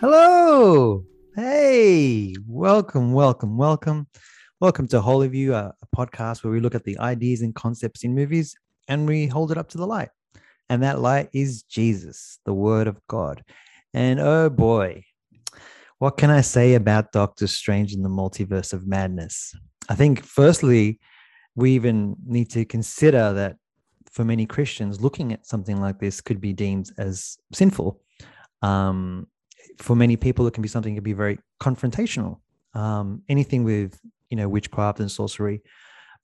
Hello. Hey, welcome to Holy View, a podcast where we look at the ideas and concepts in movies and we hold it up to the light. And that light is Jesus, the Word of God. And oh boy, what can I say about Doctor Strange in the Multiverse of Madness? I think firstly, we even need to consider that for many Christians, looking at something like this could be deemed as sinful. For many people, it can be something that can be very confrontational. Anything with, witchcraft and sorcery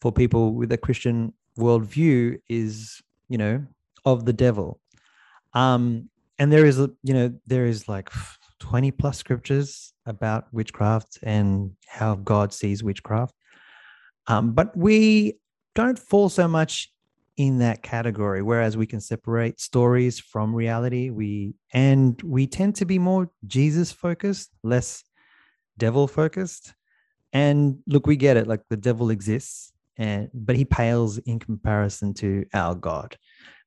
for people with a Christian worldview is, of the devil. And there is, like 20 plus scriptures about witchcraft and how God sees witchcraft. But we don't fall so much in that category, whereas we can separate stories from reality. We tend to be more Jesus focused, less devil focused. And look, we get it, like the devil exists, but he pales in comparison to our God.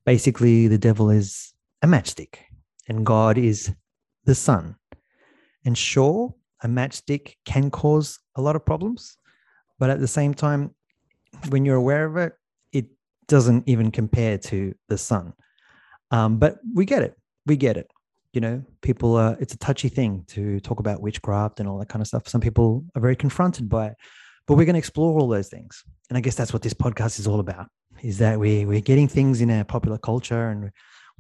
Basically, the devil is a matchstick and God is the sun. And sure, a matchstick can cause a lot of problems, but at the same time, when you're aware of it, it doesn't even compare to the sun. But we get it. People it's a touchy thing to talk about witchcraft and all that kind of stuff. Some people are very confronted by it, but we're going to explore all those things. And I guess that's what this podcast is all about, is that we're getting things in our popular culture and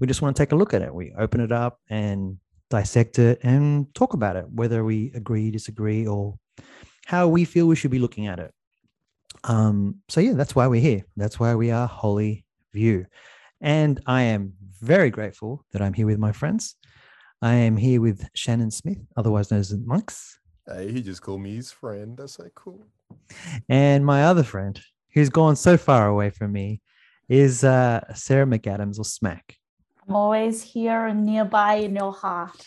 we just want to take a look at it. We open it up and dissect it and talk about it, whether we agree, disagree, or how we feel we should be looking at it. So yeah, that's why we're here. That's why we are Holy View. And I am very grateful that I'm here with my friends. I am here with Shannon Smith, otherwise known as Monks. Hey, he just called me his friend. That's so cool. And my other friend, who's gone so far away from me, is Sarah McAdams, or Smack. I'm always here and nearby in your heart.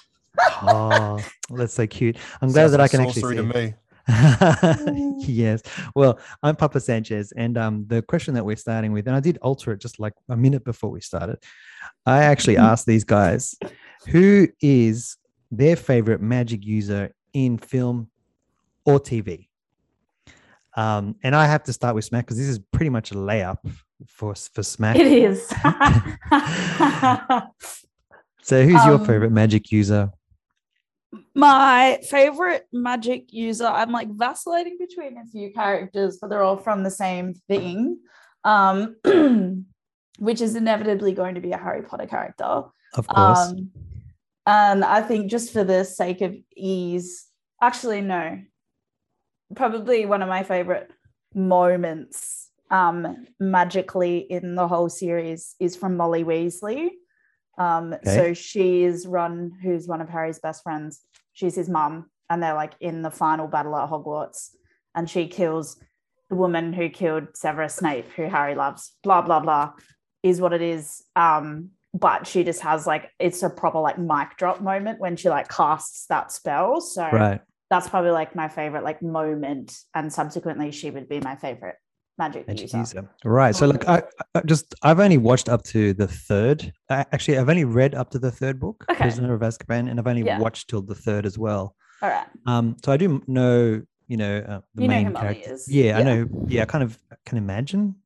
Oh, that's so cute. I'm glad that I can actually see me. Yes. Well, I'm Papa Sanchez, and the question that we're starting with, and I did alter it just like a minute before we started. I actually asked these guys who is their favorite magic user in film or TV. And I have to start with Smack because this is pretty much a layup for Smack. It is. So who's your favorite magic user? My favorite magic user, I'm like vacillating between a few characters, but they're all from the same thing, which is inevitably going to be a Harry Potter character. Of course. And I think just for the sake of ease, actually, no. Probably one of my favorite moments magically in the whole series is from Molly Weasley. Okay. So she is Ron, who's one of Harry's best friends. She's his mum, and they're like in the final battle at Hogwarts, and she kills the woman who killed Severus Snape, who Harry loves. Blah, blah, blah is what it is. But she just has like, it's a proper like mic drop moment when she like casts that spell. So right. That's probably like my favorite like moment, and subsequently she would be my favorite magic user. Right. So like I've only watched up to the third. Actually, I've only read up to the third book, okay. Prisoner of Azkaban, and I've only watched till the third as well. All right. So I do know, the you main know character. Is. Yeah, I know. Yeah, I kind of can imagine,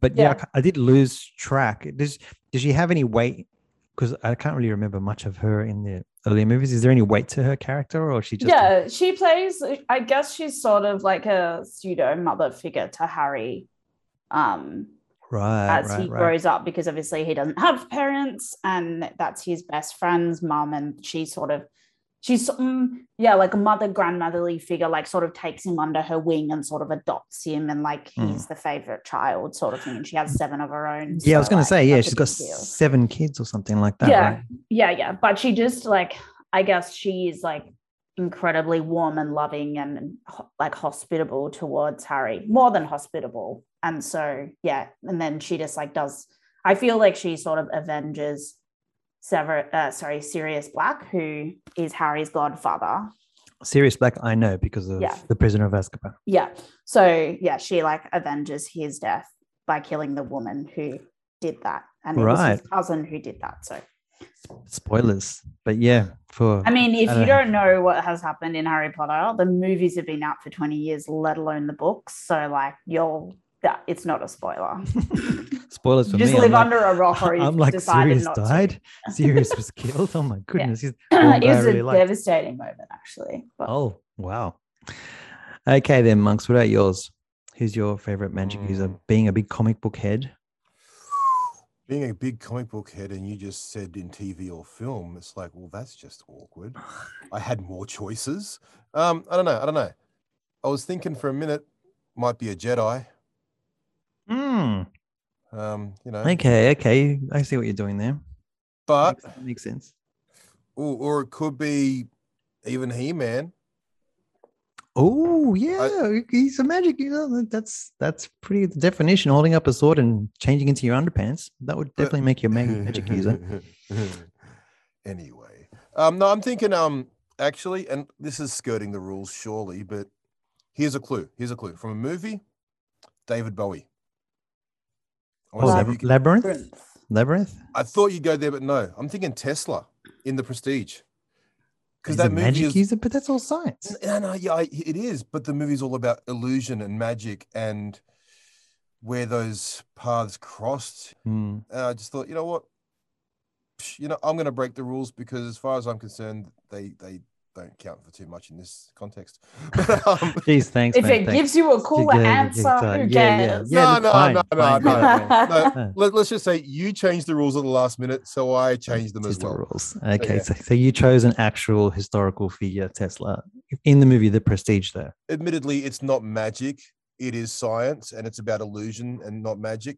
but I did lose track. Does she have any weight? Because I can't really remember much of her in the earlier movies. Is there any weight to her character, or she just... Yeah, she plays... I guess she's sort of like a pseudo-mother figure to Harry as he grows up, because obviously he doesn't have parents, and that's his best friend's mum, and she sort of... She's, like a grandmotherly figure, like sort of takes him under her wing and sort of adopts him, and like he's the favorite child sort of thing. And she has 7 of her own. Yeah, so I was going to say, she's got 7 kids or something like that. Yeah, right? yeah. But she just like, I guess she is like incredibly warm and loving and like hospitable towards Harry, more than hospitable. And so, and then she just like does, I feel like she sort of avenges Sirius Black, who is Harry's godfather, Sirius Black, I know, because of the Prisoner of Azkaban. Yeah. So, yeah, she, like, avenges his death by killing the woman who did that. And it was his cousin who did that, so. Spoilers. But, yeah. I mean, if you don't know what has happened in Harry Potter, the movies have been out for 20 years, let alone the books. So, like, it's not a spoiler. Spoilers for me. Just live under a rock, or I'm like, Sirius died? Sirius was killed? Oh, my goodness. Yeah. It was a devastating moment, actually. But... Oh, wow. Okay, then, Monks, what about yours? Who's your favorite magic user? Being a big comic book head? Being a big comic book head, and you just said in TV or film, it's like, well, that's just awkward. I had more choices. I don't know. I was thinking for a minute, might be a Jedi. Hmm. Okay. I see what you're doing there. But makes sense. Or it could be even He-Man. Oh yeah, he's a magic. You know, that's pretty the definition. Holding up a sword and changing into your underpants. That would definitely make you a magic user. Anyway, no, I'm thinking actually, and this is skirting the rules surely, but here's a clue. From a movie, David Bowie. Labyrinth? I thought you'd go there, but no. I'm thinking Tesla in The Prestige. Because that movie magic user, but that's all science. No, it is. But the movie's all about illusion and magic and where those paths crossed. Mm. And I just thought, you know what? I'm going to break the rules because as far as I'm concerned, they don't count for too much in this context. Jeez, thanks. If it gives you a cooler answer, who cares? No. Let's just say you changed the rules at the last minute, so I changed them as well. Rules. Okay, yeah. so you chose an actual historical figure, Tesla, in the movie The Prestige, though. Admittedly, it's not magic. It is science, and it's about illusion and not magic.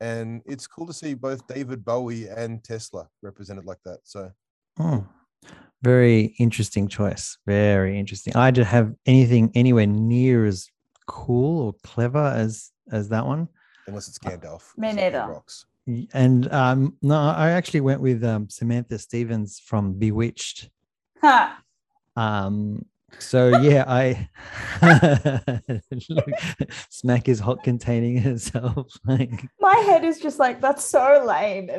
And it's cool to see both David Bowie and Tesla represented like that. So. Oh. Very interesting choice. Very interesting. I didn't have anything anywhere near as cool or clever as that one. Unless it's Gandalf. Me neither. And no, I actually went with Samantha Stevens from Bewitched. Huh. So, yeah, I smack is hot containing herself. Like, my head is just like, that's so lame.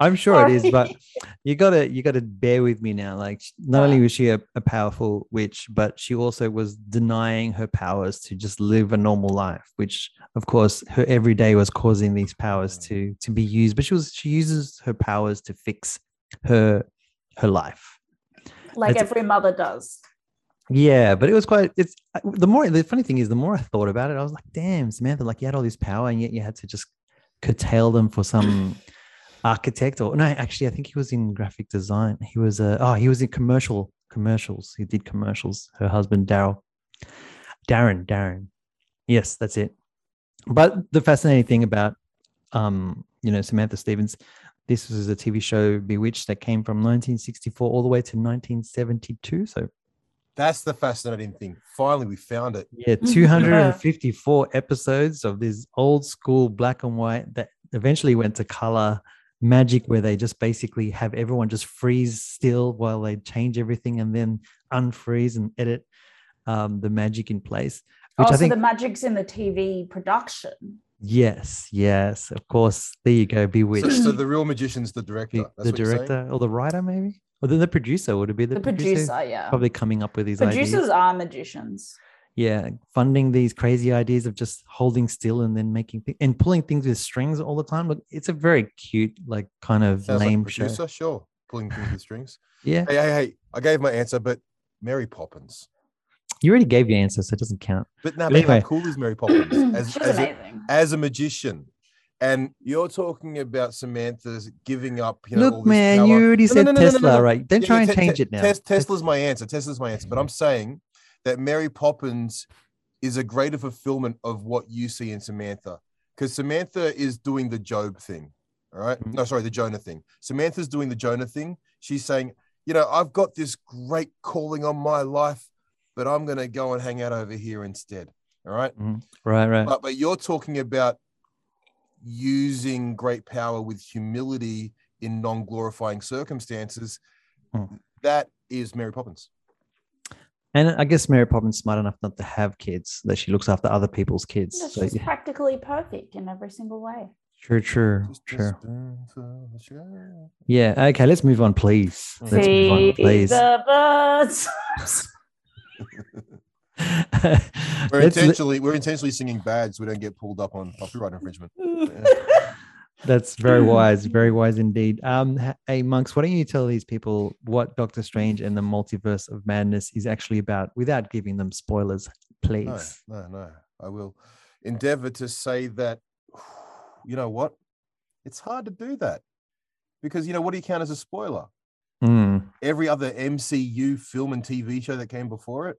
I'm sure it is, but you gotta bear with me now. Like, not only was she a powerful witch, but she also was denying her powers to just live a normal life, which of course her everyday was causing these powers to be used, but she uses her powers to fix her life, like every mother does. Yeah, but the funny thing is, the more I thought about it, I was like, damn, Samantha, like, you had all this power and yet you had to just curtail them for some architect, or no, actually I think he was in graphic design. He was he was in commercials. He did commercials. Her husband Darren. Yes, that's it. But the fascinating thing about Samantha Stevens, this was a TV show, Bewitched, that came from 1964 all the way to 1972. So that's the fascinating thing. Finally, we found it. Yeah, 254 episodes of this old school black and white that eventually went to color magic, where they just basically have everyone just freeze still while they change everything and then unfreeze and edit the magic in place. The magic's in the TV production. Yes, of course. There you go, Bewitched. So the real magician's the director. That's the director or the writer, maybe? Or then the producer would have been the producer, yeah. Probably coming up with these ideas. Producers are magicians. Yeah, funding these crazy ideas of just holding still and then making things and pulling things with strings all the time. Look, it's a very cute, like, kind of lame show. Producer, sure, pulling things with strings. Yeah. Hey, I gave my answer, but Mary Poppins. You already gave your answer, so it doesn't count. But now, anyway. How cool is Mary Poppins as a magician? And you're talking about Samantha's giving up. Look, man, you already said Tesla, right? Don't try and change it now. Tesla's my answer. But I'm saying that Mary Poppins is a greater fulfillment of what you see in Samantha, because Samantha is doing the Job thing. All right. Mm-hmm. No, sorry, the Jonah thing. Samantha's doing the Jonah thing. She's saying, I've got this great calling on my life, but I'm going to go and hang out over here instead. All right. Mm-hmm. Right. But you're talking about using great power with humility in non-glorifying circumstances. That is Mary Poppins. And I guess Mary Poppins is smart enough not to have kids, that she looks after other people's kids. No, she's practically perfect in every single way. True. Yeah. Okay. Let's move on, please. The birds. we're intentionally singing bad so we don't get pulled up on copyright infringement. Yeah. That's very wise. Very wise indeed. Hey, monks, why don't you tell these people what Doctor Strange and the Multiverse of Madness is actually about without giving them spoilers, please? No. I will endeavor to say that. You know what? It's hard to do that because, you know, what do you count as a spoiler? Every other MCU film and TV show that came before it.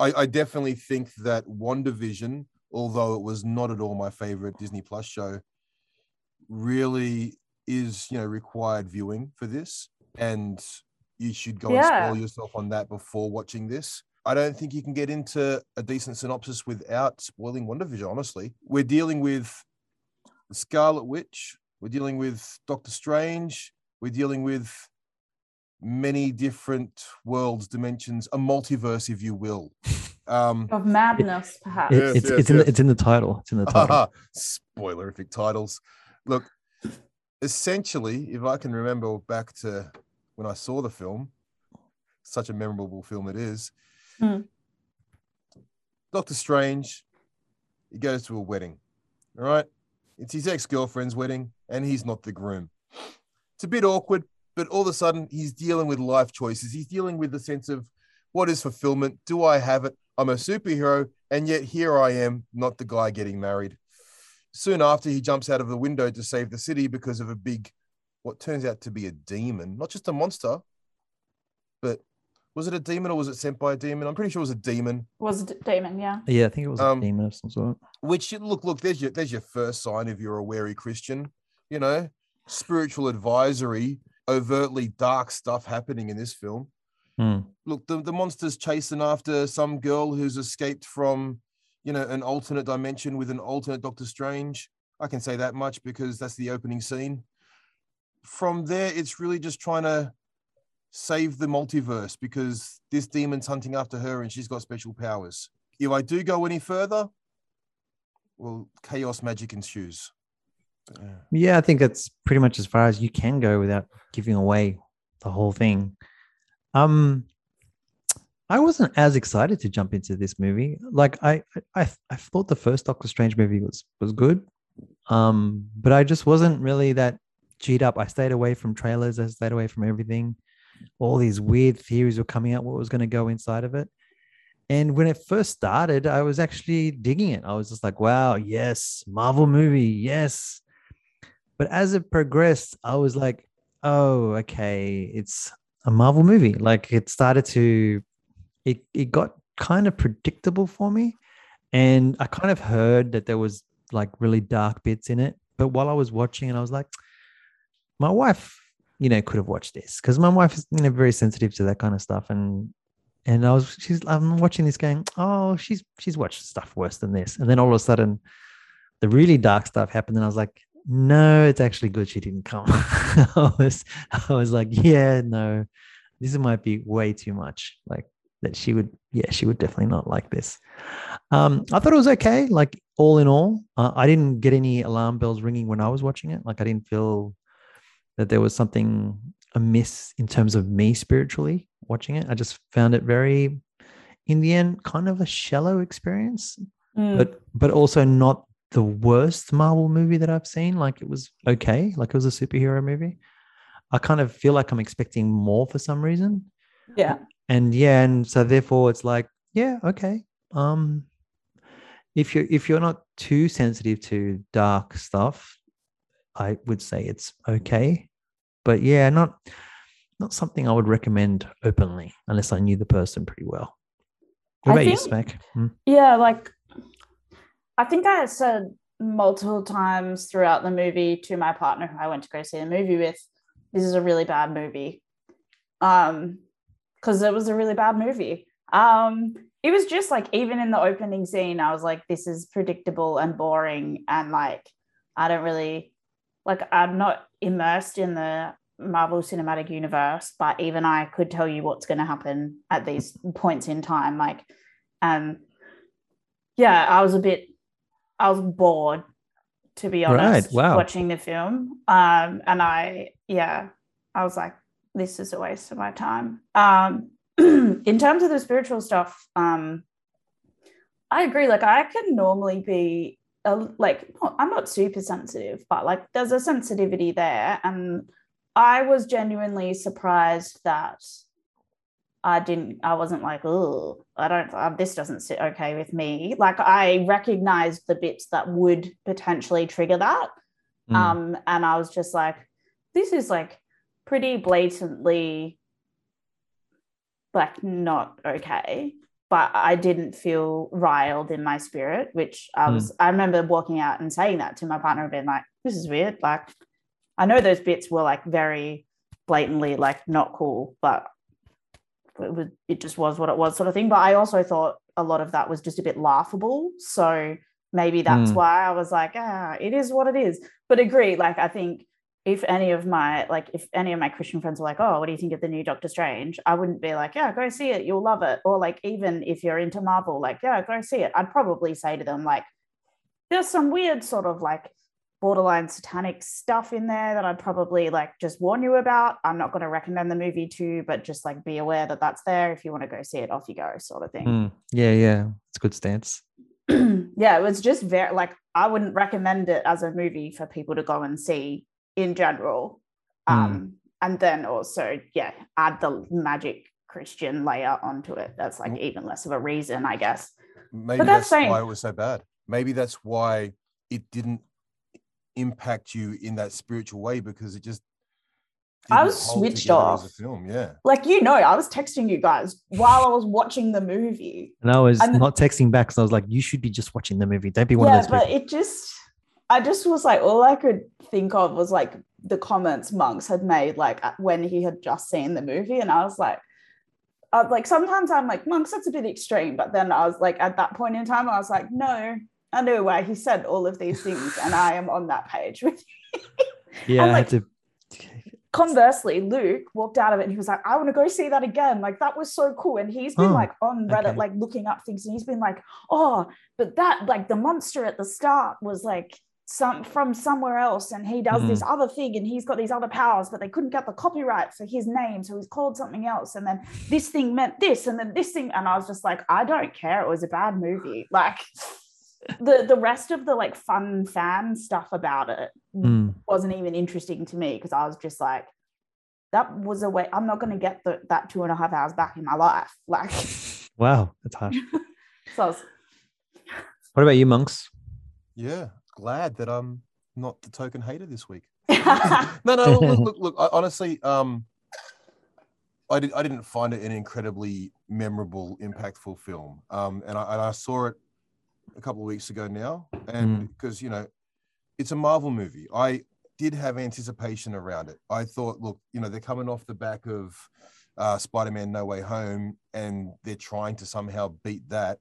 I definitely think that WandaVision, although it was not at all my favorite Disney Plus show, really is, you know, required viewing for this. And you should go and spoil yourself on that before watching this. I don't think you can get into a decent synopsis without spoiling WandaVision, honestly. We're dealing with the Scarlet Witch, we're dealing with Doctor Strange, we're dealing with many different worlds, dimensions, a multiverse, if you will. Of madness, perhaps. It's in the title. It's in the title. Spoilerific titles. Look, essentially, if I can remember back to when I saw the film, such a memorable film it is, Doctor Strange, he goes to a wedding, all right? It's his ex-girlfriend's wedding, and he's not the groom. It's a bit awkward, but all of a sudden, he's dealing with life choices. He's dealing with the sense of, what is fulfillment? Do I have it? I'm a superhero, and yet here I am, not the guy getting married. Soon after, he jumps out of the window to save the city because of a big, what turns out to be a demon. Not just a monster, but was it a demon or was it sent by a demon? I'm pretty sure it was a demon. It was a demon, yeah. Yeah, I think it was a demon of some sort. Which, look, there's your first sign if you're a wary Christian. You know, spiritual advisory, overtly dark stuff happening in this film. Look, the monster's chasing after some girl who's escaped from, you know, an alternate dimension with an alternate Doctor Strange. I can say that much because that's the opening scene. From there, it's really just trying to save the multiverse because this demon's hunting after her and she's got special powers. If I do go any further, well, chaos magic ensues. Yeah, I think that's pretty much as far as you can go without giving away the whole thing. I wasn't as excited to jump into this movie. Like I thought the first Doctor Strange movie was good, but I just wasn't really that G'd up. I stayed away from trailers. I stayed away from everything. All these weird theories were coming out, what was going to go inside of it. And when it first started, I was actually digging it. I was just like, wow, yes, Marvel movie, yes. But as it progressed, I was like, oh, okay, it's a Marvel movie. Like it started to, it got kind of predictable for me. And I kind of heard that there was like really dark bits in it. But while I was watching it, I was like, my wife, you know, could have watched this because my wife is, you know, very sensitive to that kind of stuff, and I'm watching this going, oh, she's watched stuff worse than this, and then all of a sudden, the really dark stuff happened, and I was like, no, it's actually good she didn't come. I was like, yeah, no, this might be way too much. Like that she would definitely not like this. I thought it was okay. Like all in all, I didn't get any alarm bells ringing when I was watching it. Like I didn't feel that there was something amiss in terms of me spiritually watching it. I just found it very, in the end, kind of a shallow experience, but also not the worst Marvel movie that I've seen. Like it was okay. Like it was a superhero movie. I kind of feel like I'm expecting more for some reason. Yeah. And so therefore it's like, yeah, okay. If you're not too sensitive to dark stuff, I would say it's okay, but yeah, not something I would recommend openly unless I knew the person pretty well. What about you, Smack? Yeah, like I think I said multiple times throughout the movie to my partner who I went to go see the movie with, this is a really bad movie, because it was a really bad movie. It was just like, even in the opening scene, I was like, this is predictable and boring, and like I don't really... Like I'm not immersed in the Marvel Cinematic Universe, but even I could tell you what's going to happen at these points in time. Like, I was bored, to be honest, watching the film. And I was like, this is a waste of my time. In terms of the spiritual stuff, I agree. Like, I can normally be, I'm not super sensitive, but, like, there's a sensitivity there. And I was genuinely surprised that I wasn't like, oh, this doesn't sit okay with me. Like, I recognized the bits that would potentially trigger that. And I was just like, this is, like, pretty blatantly, like, not okay. But I didn't feel riled in my spirit, which I was, I remember walking out and saying that to my partner and being like, this is weird. Like, I know those bits were, like, very blatantly, like, not cool, but it just was what it was, sort of thing. But I also thought a lot of that was just a bit laughable. So maybe that's why I was like, it is what it is. But agree, like, I think if any of my Christian friends were like, oh, what do you think of the new Doctor Strange? I wouldn't be like, yeah, go see it, you'll love it. Or, like, even if you're into Marvel, like, yeah, go see it. I'd probably say to them, like, there's some weird sort of, like, borderline satanic stuff in there that I'd probably, like, just warn you about. I'm not going to recommend the movie to you, but just, like, be aware that that's there. If you want to go see it, off you go, sort of thing. Yeah. It's a good stance. Yeah, it was just very, like, I wouldn't recommend it as a movie for people to go and see in general. And then also, add the magic Christian layer onto it. That's, like, even less of a reason, I guess. Maybe that's why it was so bad. Maybe that's why it didn't impact you in that spiritual way, because it just I was switched off as a film. I was texting you guys while I was watching the movie, and I was not texting back, so I was like, you should be just watching the movie, don't be one of those people. I just was like, all I could think of was, like, the comments Monks had made, like, when he had just seen the movie, and I was like, sometimes I'm like, Monks, that's a bit extreme, but then I was like, at that point in time, I was like, no, I know why he said all of these things, and I am on that page with you. Yeah. Like, conversely, Luke walked out of it and he was like, I want to go see that again. Like, that was so cool. And he's been on Reddit, like, looking up things, and he's been like, oh, but that, like, the monster at the start was, like, from somewhere else, and he does this other thing, and he's got these other powers, but they couldn't get the copyright for his name, so he's called something else, and then this thing meant this, and then this thing, and I was just like, I don't care, it was a bad movie. Like, the rest of the, like, fun fan stuff about it wasn't even interesting to me, because I was just like, that was a way, I'm not going to get that 2.5 hours back in my life. Like, wow, that's harsh. What about you, Monks? Yeah, glad that I'm not the token hater this week. No, look, I honestly, I didn't find it an incredibly memorable, impactful film. And I saw it a couple of weeks ago now, and because it's a Marvel movie, I did have anticipation around it. I thought, look, they're coming off the back of Spider-Man No Way Home, and they're trying to somehow beat that,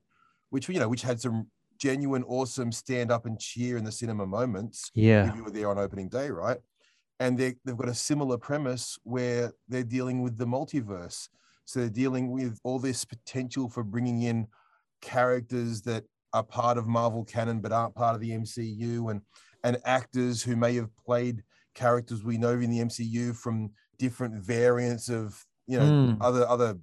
which had some genuine awesome stand up and cheer in the cinema moments. Yeah, if you were there on opening day, right? And they've got a similar premise where they're dealing with the multiverse, so they're dealing with all this potential for bringing in characters that are part of Marvel canon but aren't part of the MCU, and actors who may have played characters we know in the MCU from different variants of other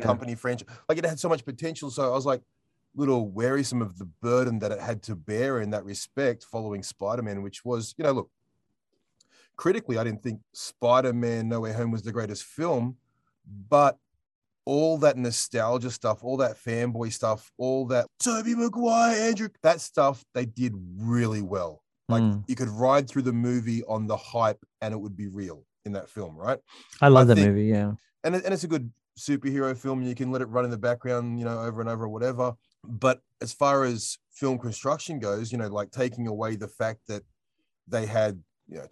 company franchise. Like, it had so much potential, so I was like a little warisome of the burden that it had to bear in that respect following Spider-Man, which was, look, critically, I didn't think Spider-Man No Way Home was the greatest film, but all that nostalgia stuff, all that fanboy stuff, all that Tobey Maguire, Andrew, that stuff, they did really well. Like, you could ride through the movie on the hype and it would be real in that film, right? I love that movie, yeah. And it's a good superhero film. You can let it run in the background, over and over or whatever. But as far as film construction goes, like, taking away the fact that they had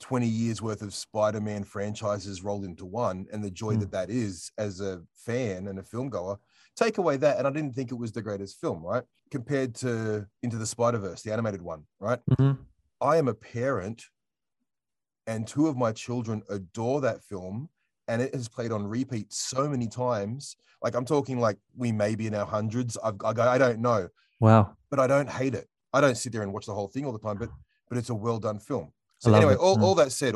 20 years worth of Spider-Man franchises rolled into one, and the joy that is as a fan and a film goer, take away that, and I didn't think it was the greatest film, right? Compared to Into the Spider-Verse, the animated one, right? I am a parent and two of my children adore that film, and it has played on repeat so many times. Like, I'm talking like we may be in our hundreds. I don't know. Wow. But I don't hate it. I don't sit there and watch the whole thing all the time, but it's a well-done film. So anyway, all that said,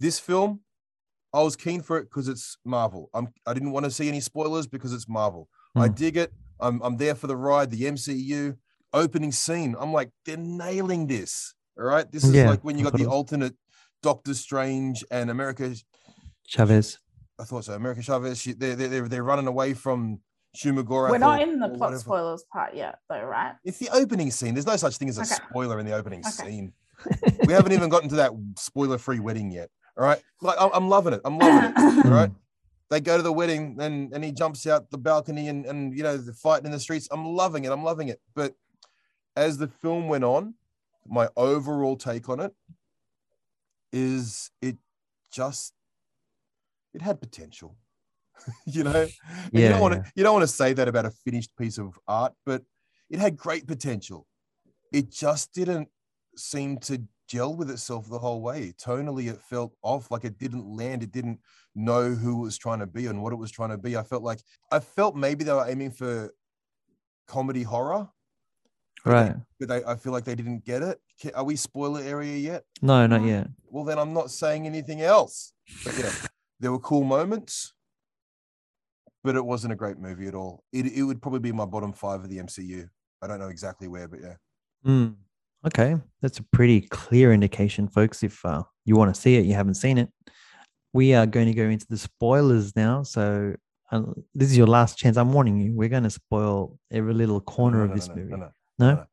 this film, I was keen for it because it's Marvel. I didn't want to see any spoilers because it's Marvel. I dig it. I'm there for the ride, the MCU. Opening scene, I'm like, they're nailing this. All right? This is like when you got the alternate Doctor Strange and America... Chavez. I thought so. America Chavez. They're running away from... Shumagora. We're not in the plot spoilers part yet, though, right? It's the opening scene. There's no such thing as a spoiler in the opening scene. We haven't even gotten to that spoiler-free wedding yet. All right, like I'm loving it. All right, they go to the wedding, and he jumps out the balcony, and you know the fighting in the streets. I'm loving it. But as the film went on, my overall take on it is it had potential. You know, you don't want to say that about a finished piece of art, but it had great potential. It just didn't seem to gel with itself the whole way. Tonally, it felt off, like it didn't land. It didn't know who it was trying to be and what it was trying to be. I felt maybe they were aiming for comedy horror, right? But I feel like they didn't get it. Are we spoiler area yet? No, not yet. Well, then I'm not saying anything else. But yeah, there were cool moments. But it wasn't a great movie at all. It would probably be my bottom 5 of the MCU. I don't know exactly where, but yeah. Okay. That's a pretty clear indication, folks. If you want to see it, you haven't seen it. We are going to go into the spoilers now. So this is your last chance. I'm warning you. We're going to spoil every little corner of this movie. No.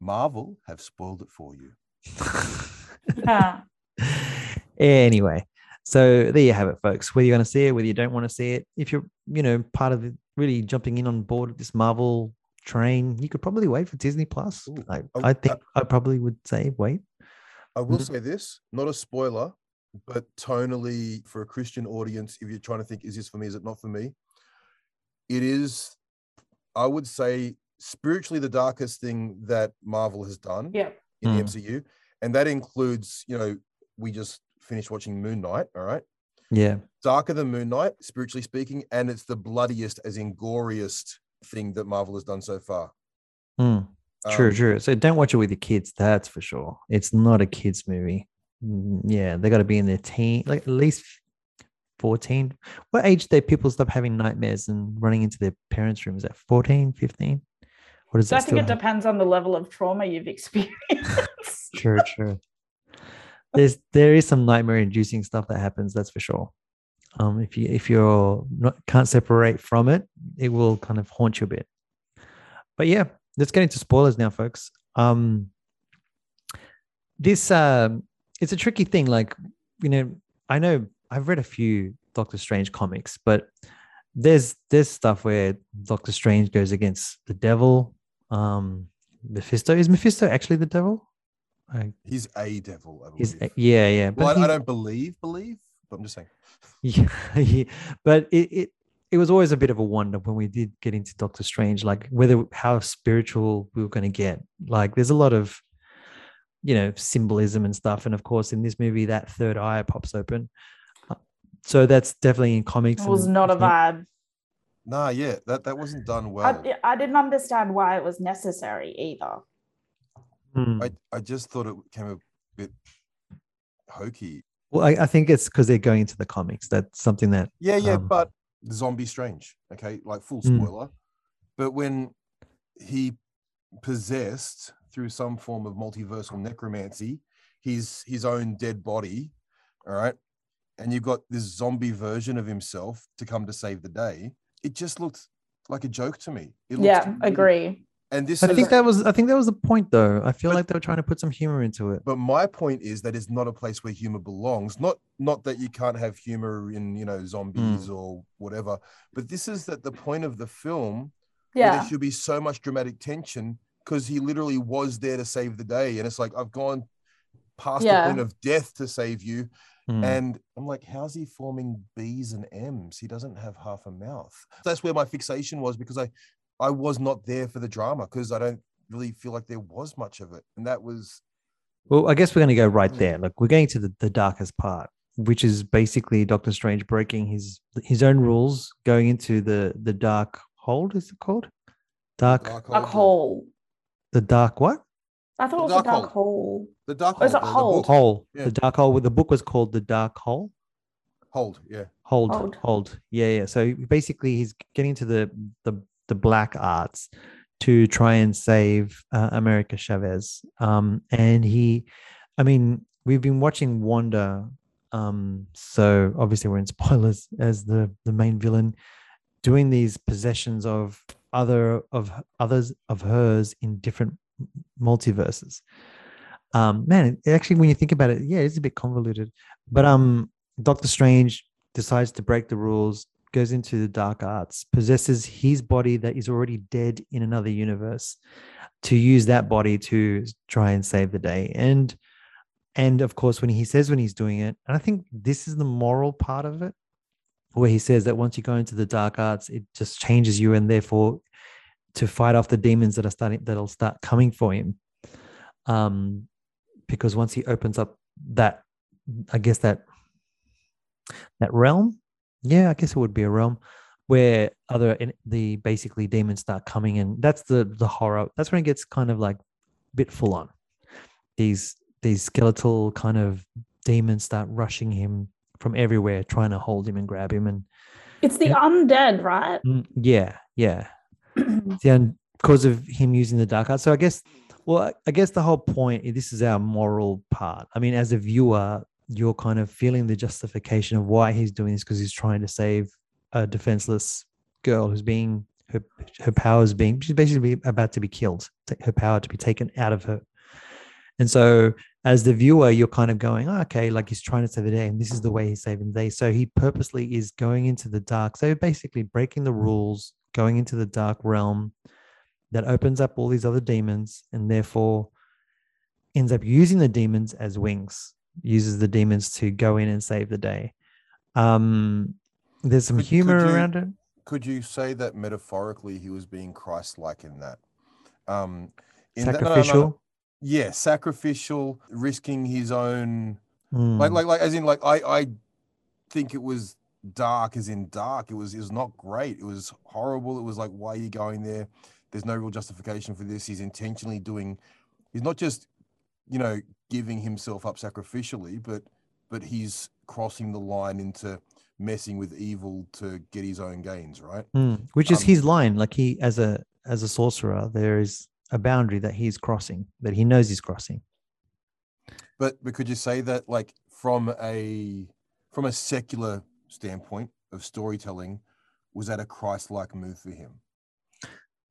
Marvel have spoiled it for you. Yeah. Anyway. So there you have it, folks. Whether you're going to see it, whether you don't want to see it, if you're, part of it, really jumping in on board of this Marvel train, you could probably wait for Disney Plus. I probably would say wait. I will say this, not a spoiler, but tonally for a Christian audience, if you're trying to think, is this for me? Is it not for me? It is, I would say, spiritually the darkest thing that Marvel has done in the MCU. And that includes, we just finished watching Moon Knight, all right? Yeah. Darker than Moon Knight, spiritually speaking, and it's the bloodiest, as in goriest thing that Marvel has done so far. True. So don't watch it with your kids, that's for sure. It's not a kids movie. Yeah, they got to be in their teen, like at least 14. What age do people stop having nightmares and running into their parents' room? Is that 14, 15? What is that? I think it depends on the level of trauma you've experienced. True. There is some nightmare-inducing stuff that happens, that's for sure. If you can't separate from it, it will kind of haunt you a bit. But yeah, let's get into spoilers now, folks. It's a tricky thing. Like, I know I've read a few Doctor Strange comics, but there's stuff where Doctor Strange goes against the devil. Mephisto. Is Mephisto actually the devil? He's a devil. I believe. Yeah. Well, I don't believe, but I'm just saying. Yeah. But it was always a bit of a wonder when we did get into Doctor Strange, like how spiritual we were going to get. Like, there's a lot of, symbolism and stuff. And of course, in this movie, that third eye pops open. So that's definitely in comics. It was not a vibe. Nah, yeah, that wasn't done well. I didn't understand why it was necessary either. I just thought it came a bit hokey. Well, I think it's because they're going into the comics. That's something that... Yeah, but Zombie Strange, okay? Like, full spoiler. But when he possessed, through some form of multiversal necromancy, his own dead body, all right? And you've got this zombie version of himself to come to save the day. It just looked like a joke to me. Agree. And this I think that was the point, though. I feel like they were trying to put some humor into it. But my point is that it's not a place where humor belongs. Not that you can't have humor in, zombies or whatever. But this is the point of the film. Yeah. Where there should be so much dramatic tension because he literally was there to save the day. And it's like, I've gone past the point of death to save you. And I'm like, how's he forming B's and M's? He doesn't have half a mouth. That's where my fixation was, because I was not there for the drama because I don't really feel like there was much of it. And that was Well, I guess we're going to go right there. Look, we're going to the darkest part, which is basically Doctor Strange breaking his own rules, going into the dark hold. Is it called? Dark hole. The dark what? I thought it was a dark hole. The dark hole. Is it hold? Hole. Yeah. The dark hole. The book was called The Dark Hole. Hold. Yeah. Hold. Yeah. So basically, he's getting into the black arts to try and save America Chavez. And we've been watching Wanda. So obviously we're in spoilers as the main villain doing these possessions of others of hers in different multiverses. Man, actually, when you think about it, yeah, it's a bit convoluted. But Doctor Strange decides to break the rules, goes into the dark arts, possesses his body that is already dead in another universe to use that body to try and save the day. And of course, when he's doing it, and I think this is the moral part of it, where he says that once you go into the dark arts, it just changes you, and therefore to fight off the demons that'll start coming for him. Because once he opens up that realm, yeah, I guess it would be a realm where basically demons start coming in. That's the horror. That's when it gets kind of like a bit full on. These skeletal kind of demons start rushing him from everywhere, trying to hold him and grab him. And it's the undead, right? Yeah. Because of him using the dark arts. So I guess the whole point, this is our moral part. I mean, as a viewer, you're kind of feeling the justification of why he's doing this, because he's trying to save a defenseless girl who's being her powers being, she's basically about to be killed, her power to be taken out of her. And so as the viewer, you're kind of going, oh, okay, like he's trying to save the day, and this is the way he's saving the day. So he purposely is going into the dark. So basically breaking the rules, going into the dark realm that opens up all these other demons, and therefore ends up using the demons as wings. Uses the demons to go in and save the day. There's some humor around it. Could you say that metaphorically he was being Christ-like in that? Sacrificial? Yeah, sacrificial, risking his own... I think it was dark as in dark. It was not great. It was horrible. It was like, why are you going there? There's no real justification for this. He's intentionally doing... He's not just, giving himself up sacrificially, but he's crossing the line into messing with evil to get his own gains, right? Which is his line. Like he, as a sorcerer, there is a boundary that he's crossing, that he knows he's crossing. But could you say that, like, from a secular standpoint of storytelling, was that a Christ-like move for him?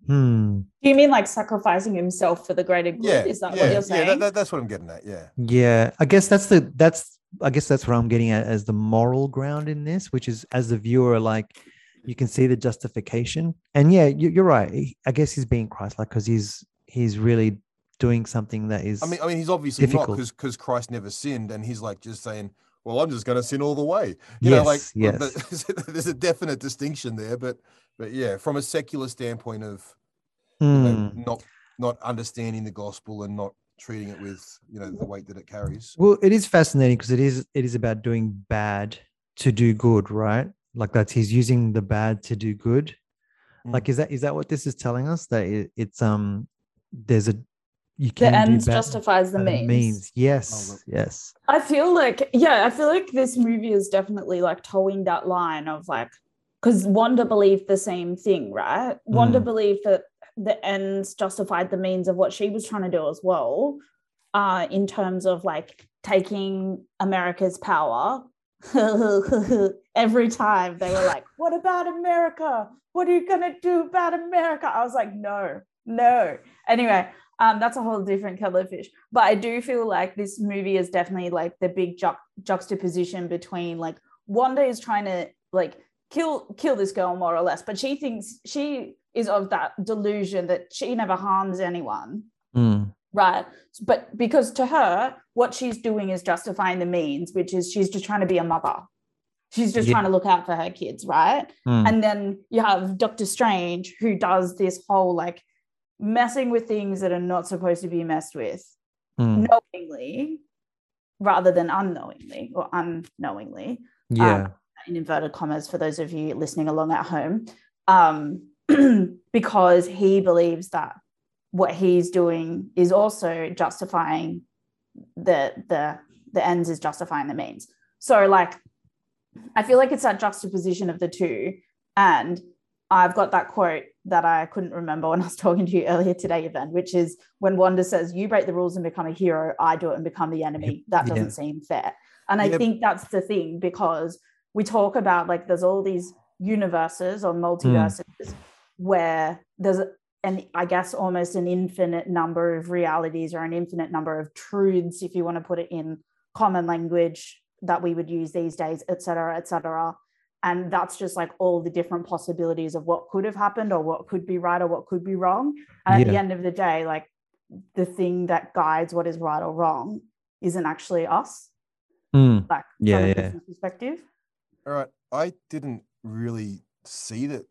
Do you mean like sacrificing himself for the greater good? Yeah, is that what you're saying? Yeah, that's what I'm getting at. Yeah. I guess that's what I'm getting at as the moral ground in this, which is as the viewer, like you can see the justification. And yeah, you're right. I guess he's being Christ-like because he's really doing something that is. I mean, he's obviously difficult. Not because Christ never sinned, and he's like just saying, "Well, I'm just going to sin all the way." Yes. There's a definite distinction there, but yeah, from a secular standpoint of not understanding the gospel and not treating it with the weight that it carries. Well, it is fascinating because it is about doing bad to do good, right? Like he's using the bad to do good. Like is that what this is telling us? That it's there's a. The ends justifies the means. Yes. I feel like this movie is definitely like towing that line of like, because Wanda believed the same thing, right? Wanda believed that the ends justified the means of what she was trying to do as well, in terms of like taking America's power. Every time they were like, "What about America? What are you gonna do about America?" I was like, no. Anyway. That's a whole different kettle of fish. But I do feel like this movie is definitely like the big juxtaposition between like Wanda is trying to like kill this girl more or less, but she thinks she is of that delusion that she never harms anyone, right? But because to her, what she's doing is justifying the means, which is she's just trying to be a mother. She's just trying to look out for her kids, right? And then you have Doctor Strange who does this whole like, messing with things that are not supposed to be messed with, knowingly rather than unknowingly or unknowingly. Yeah. In inverted commas for those of you listening along at home, because he believes that what he's doing is also justifying the ends is justifying the means. So, like, I feel like it's that juxtaposition of the two. And I've got that quote that I couldn't remember when I was talking to you earlier today, Evan, which is when Wanda says, "You break the rules and become a hero, I do it and become the enemy." That doesn't seem fair. And I think that's the thing, because we talk about, like, there's all these universes or multiverses where there's an, I guess, almost an infinite number of realities or an infinite number of truths, if you want to put it in common language that we would use these days, et cetera, et cetera. And that's just like all the different possibilities of what could have happened or what could be right or what could be wrong. And at the end of the day, like, the thing that guides what is right or wrong isn't actually us, like, from a business perspective. All right. I didn't really see that,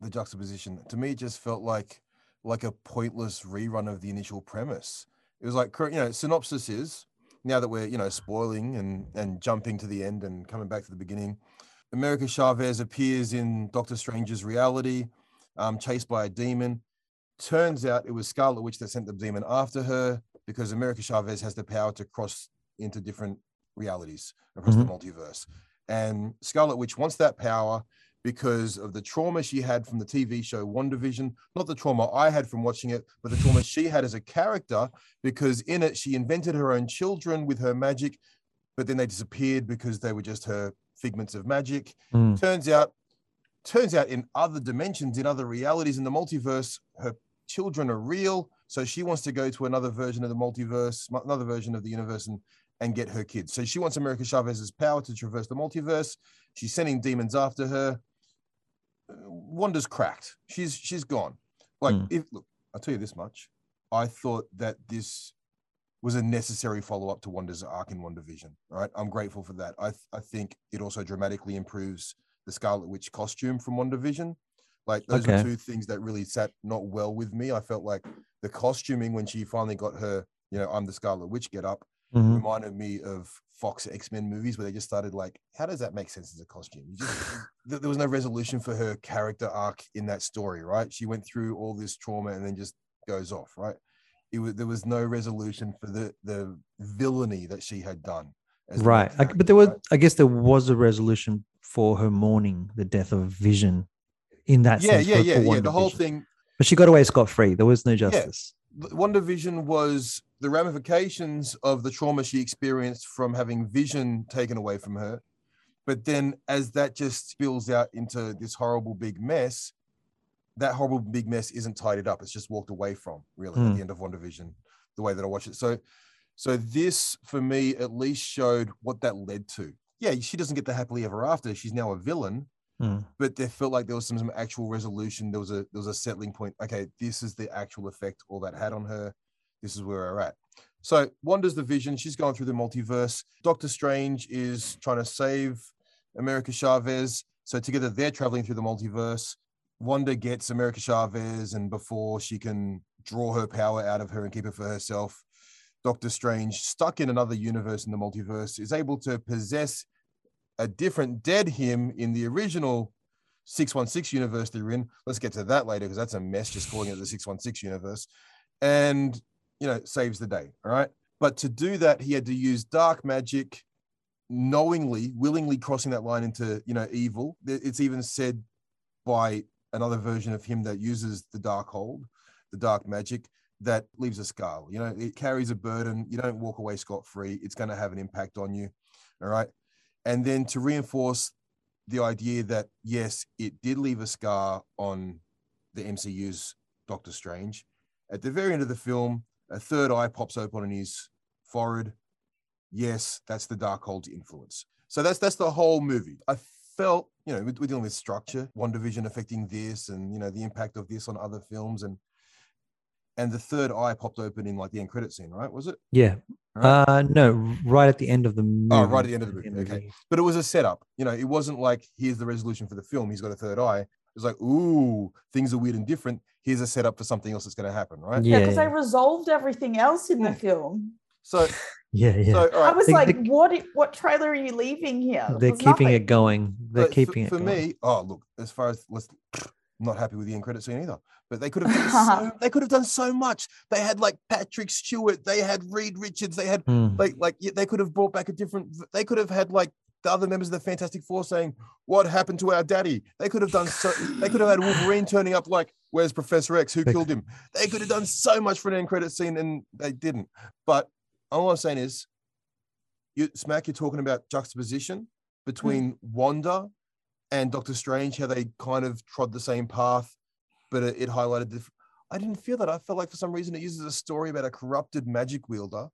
the juxtaposition. To me, it just felt like a pointless rerun of the initial premise. It was like, you know, synopsis is, now that we're, you know, spoiling and jumping to the end and coming back to the beginning, America Chavez appears in Doctor Strange's reality, chased by a demon. Turns out it was Scarlet Witch that sent the demon after her, because America Chavez has the power to cross into different realities across the multiverse. And Scarlet Witch wants that power because of the trauma she had from the TV show WandaVision, not the trauma I had from watching it, but the trauma she had as a character, because in it, she invented her own children with her magic, but then they disappeared because they were just her figments of magic. Turns out in other dimensions, in other realities, in the multiverse, her children are real. So she wants to go to another version of the multiverse, another version of the universe, and get her kids. So she wants America Chavez's power to traverse the multiverse. She's sending demons after her. Wanda's cracked. She's gone. Like, look, I'll tell you this much. I thought that this was a necessary follow-up to Wanda's arc in WandaVision. All right, I'm grateful for that. I think it also dramatically improves the Scarlet Witch costume from WandaVision. Like, those are two things that really sat not well with me. I felt like the costuming, when she finally got her, you know, "I'm the Scarlet Witch" get up, reminded me of Fox X-Men movies, where they just started, like, how does that make sense as a costume? There was no resolution for her character arc in that story, right? She went through all this trauma and then just goes off, right? There was no resolution for the villainy that she had done. Right. But there was, right? I guess there was a resolution for her mourning the death of Vision in that sense. Yeah, the whole thing. But she got away scot-free. There was no justice. Yeah. WandaVision was the ramifications of the trauma she experienced from having Vision taken away from her. But then as that just spills out into this horrible big mess, that horrible big mess isn't tidied up. It's just walked away from, really, at the end of WandaVision, the way that I watch it. So this, for me, at least showed what that led to. Yeah, she doesn't get the happily ever after. She's now a villain. But they felt like there was some actual resolution. There was a settling point. Okay, this is the actual effect all that had on her. This is where we're at. So Wanda's the Vision. She's going through the multiverse. Doctor Strange is trying to save America Chavez. So together they're traveling through the multiverse. Wanda gets America Chavez, and before she can draw her power out of her and keep it for herself, Doctor Strange, stuck in another universe in the multiverse, is able to possess a different dead him in the original 616 universe they're in. Let's get to that later, because that's a mess just calling it the 616 universe. And, you know, saves the day, all right? But to do that, he had to use dark magic, knowingly, willingly crossing that line into, you know, evil. It's even said by another version of him that uses the Darkhold, the dark magic, that leaves a scar. You know, it carries a burden. You don't walk away scot-free. It's going to have an impact on you, all right? And then to reinforce the idea that, yes, it did leave a scar on the MCU's Doctor Strange. At the very end of the film, a third eye pops open on his forehead. Yes, that's the Darkhold's influence. So that's the whole movie. I felt, you know, we're dealing with structure, WandaVision affecting this, and, you know, the impact of this on other films. And the third eye popped open in, like, the end credit scene, right? Was it? Yeah. Right? No, right at the end of the movie. Oh, right at the end of the movie. Okay. But it was a setup. You know, it wasn't like, here's the resolution for the film, he's got a third eye. It was like, ooh, things are weird and different. Here's a setup for something else that's going to happen, right? Yeah, because they resolved everything else in the film. So yeah. So, right. I was what trailer are you leaving here? They're keeping it going. They're keeping it going. For me, as far as not happy with the end credit scene either. But they could have done so much. They had like Patrick Stewart, they had Reed Richards, they had they could have brought back they could have had like the other members of the Fantastic Four saying, "What happened to our daddy?" They could have done so. They could have had Wolverine turning up like, "Where's Professor X? Who killed him?" They could have done so much for an end credit scene, and they didn't. But all I'm saying is, you're talking about juxtaposition between Wanda and Doctor Strange, how they kind of trod the same path, but it highlighted the... I didn't feel that. I felt like for some reason it uses a story about a corrupted magic wielder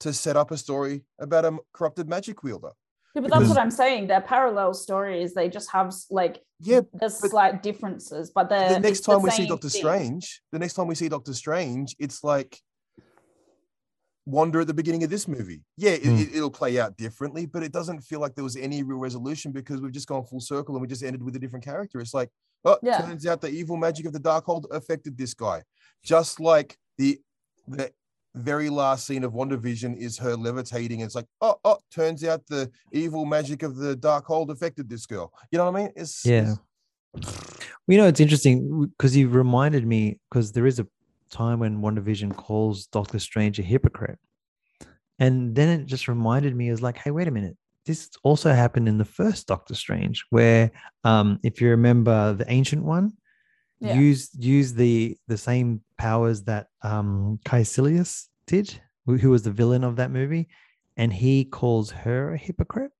to set up a story about a corrupted magic wielder. Yeah, but that's what I'm saying. They're parallel stories. They just have there's slight differences, but the next time we see Doctor Strange, it's like Wanda at the beginning of this movie. Yeah, it'll play out differently, but it doesn't feel like there was any real resolution because we've just gone full circle and we just ended with a different character. It's like, turns out the evil magic of the Darkhold affected this guy. Just like the very last scene of WandaVision is her levitating. It's like, turns out the evil magic of the Darkhold affected this girl. You know what I mean? It's interesting because you reminded me, because there is a time when WandaVision calls Doctor Strange a hypocrite. And then it just reminded me, is like, hey, wait a minute. This also happened in the first Doctor Strange, where if you remember the Ancient One, used the same powers that Caecilius did, who was the villain of that movie, and he calls her a hypocrite.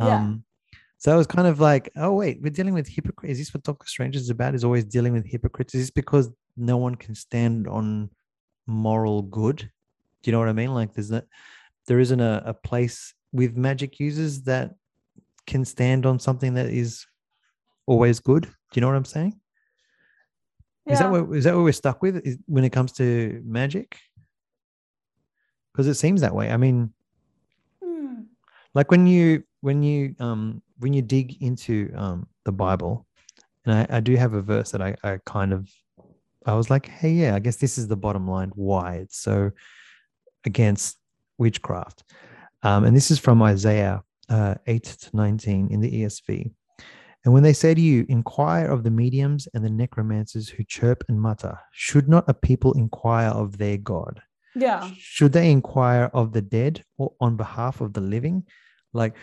So it was kind of like, oh wait, we're dealing with hypocrites. Is this what Doctor Strange is about? Is always dealing with hypocrites? Is this because no one can stand on moral good? Do you know what I mean? Like there isn't a place with magic users that can stand on something that is always good. Do you know what I'm saying? Yeah. Is that what we're stuck with when it comes to magic? Because it seems that way. I mean, like when you dig into the Bible, and I do have a verse that I was like, hey, yeah, I guess this is the bottom line why it's so against witchcraft. And this is from Isaiah 8-19 in the ESV. And when they say to you, inquire of the mediums and the necromancers who chirp and mutter, should not a people inquire of their God? Yeah. Should they inquire of the dead or on behalf of the living? Like,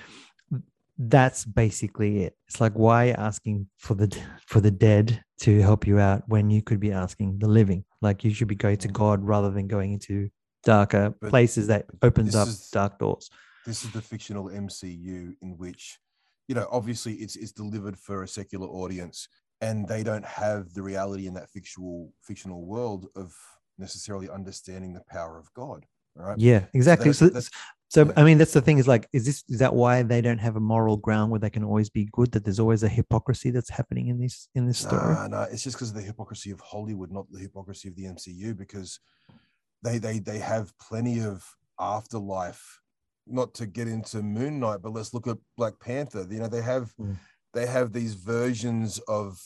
that's basically it. It's like, why are you asking for the dead to help you out when you could be asking the living? Like, you should be going to God rather than going into darker places that opens up dark doors. This is the fictional MCU in which, you know, obviously it's delivered for a secular audience, and they don't have the reality in that fictional world of necessarily understanding the power of God. Right? Yeah, exactly. So I mean, that's the thing. Is like, is that why they don't have a moral ground where they can always be good? That there's always a hypocrisy that's happening in this story. No, it's just because of the hypocrisy of Hollywood, not the hypocrisy of the MCU, because They have plenty of afterlife. Not to get into Moon Knight, but let's look at Black Panther. You know, they have these versions of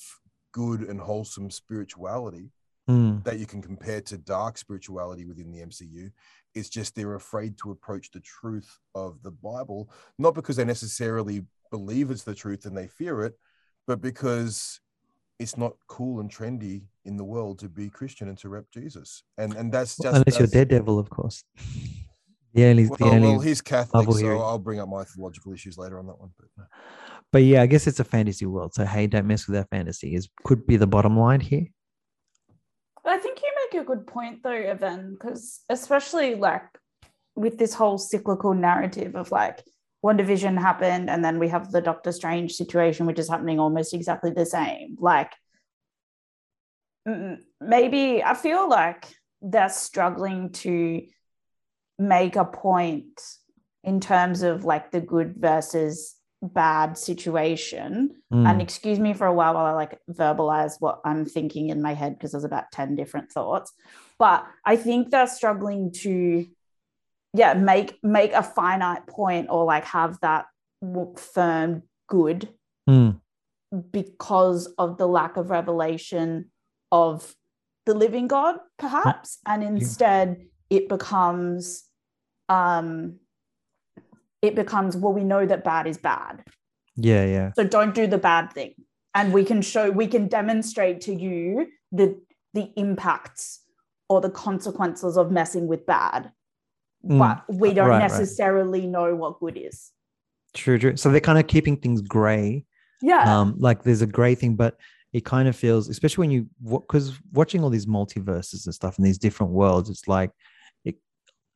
good and wholesome spirituality that you can compare to dark spirituality within the MCU. It's just they're afraid to approach the truth of the Bible, not because they necessarily believe it's the truth and they fear it, but because it's not cool and trendy in the world to be Christian and to rep Jesus, and that's just unless you're Daredevil, of course. He's Catholic, so I'll bring up my theological issues later on that one. But yeah, I guess it's a fantasy world, so hey, don't mess with our fantasy. Could be the bottom line here. I think you make a good point though, Evan, because especially like with this whole cyclical narrative of like WandaVision happened, and then we have the Doctor Strange situation, which is happening almost exactly the same. Like, maybe I feel like they're struggling to make a point in terms of like the good versus bad situation. And excuse me for a while I like verbalize what I'm thinking in my head, because there's about 10 different thoughts. But I think they're struggling to make a finite point, or like have that firm good because of the lack of revelation of the living God, perhaps. And instead it becomes it becomes, well, we know that bad is bad. Yeah, yeah. So don't do the bad thing. And we can demonstrate to you the impacts or the consequences of messing with bad. But we don't necessarily know what good is. True. So they're kind of keeping things gray. Yeah. Like there's a gray thing, but it kind of feels, especially when because watching all these multiverses and stuff and these different worlds, it's like,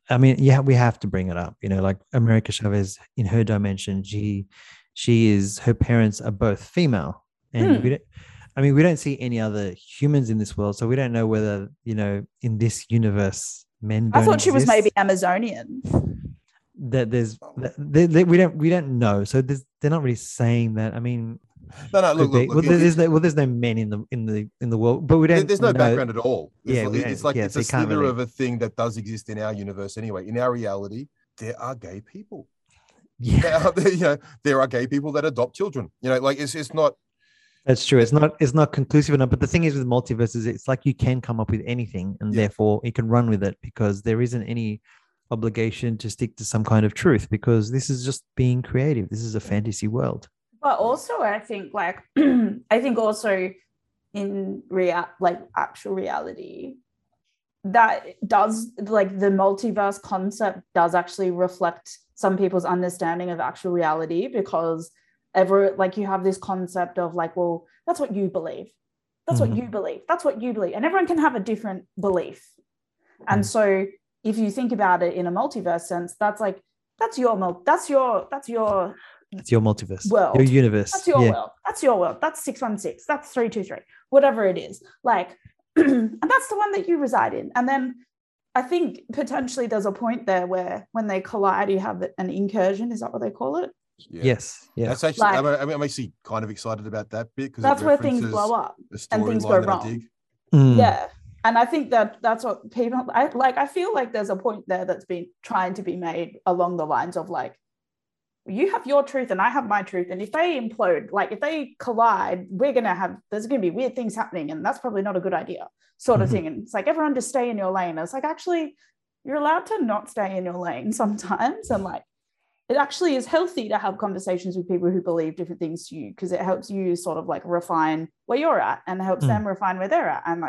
we have to bring it up, like America Chavez in her dimension, her parents are both female. And we don't see any other humans in this world. So we don't know whether, in this universe, men don't exist. She was maybe Amazonian. That there's we don't know, so they're not really saying that. I mean, no. Look, there's no men in the world, but we don't. There's no background at all. It's a slither of a thing that does exist in our universe anyway. In our reality, there are gay people. Yeah, there are gay people that adopt children. It's not. That's true. It's not conclusive enough. But the thing is with multiverses, it's like you can come up with anything, and therefore you can run with it because there isn't any obligation to stick to some kind of truth, because this is just being creative. This is a fantasy world. But also I think also in actual reality, that does, the multiverse concept does actually reflect some people's understanding of actual reality, because you have this concept of well, that's what you believe. That's what you believe. That's what you believe. And everyone can have a different belief. And so if you think about it in a multiverse sense, that's that's your multiverse world, your universe, that's your world, that's your world, that's 616, that's 323, whatever it is, and that's the one that you reside in. And then I think potentially there's a point there where when they collide, you have an incursion. Is that what they call it? Yeah. Yes. Yeah. That's actually, I'm actually kind of excited about that bit, because that's where things blow up and things go wrong. Yeah. And I think that's what people I feel like there's a point there that's been trying to be made along the lines of you have your truth and I have my truth. And if they implode, if they collide, there's going to be weird things happening. And that's probably not a good idea, sort of thing. And it's everyone just stay in your lane. And it's actually, you're allowed to not stay in your lane sometimes. And it actually is healthy to have conversations with people who believe different things to you, because it helps you sort of refine where you're at and helps them refine where they're at. And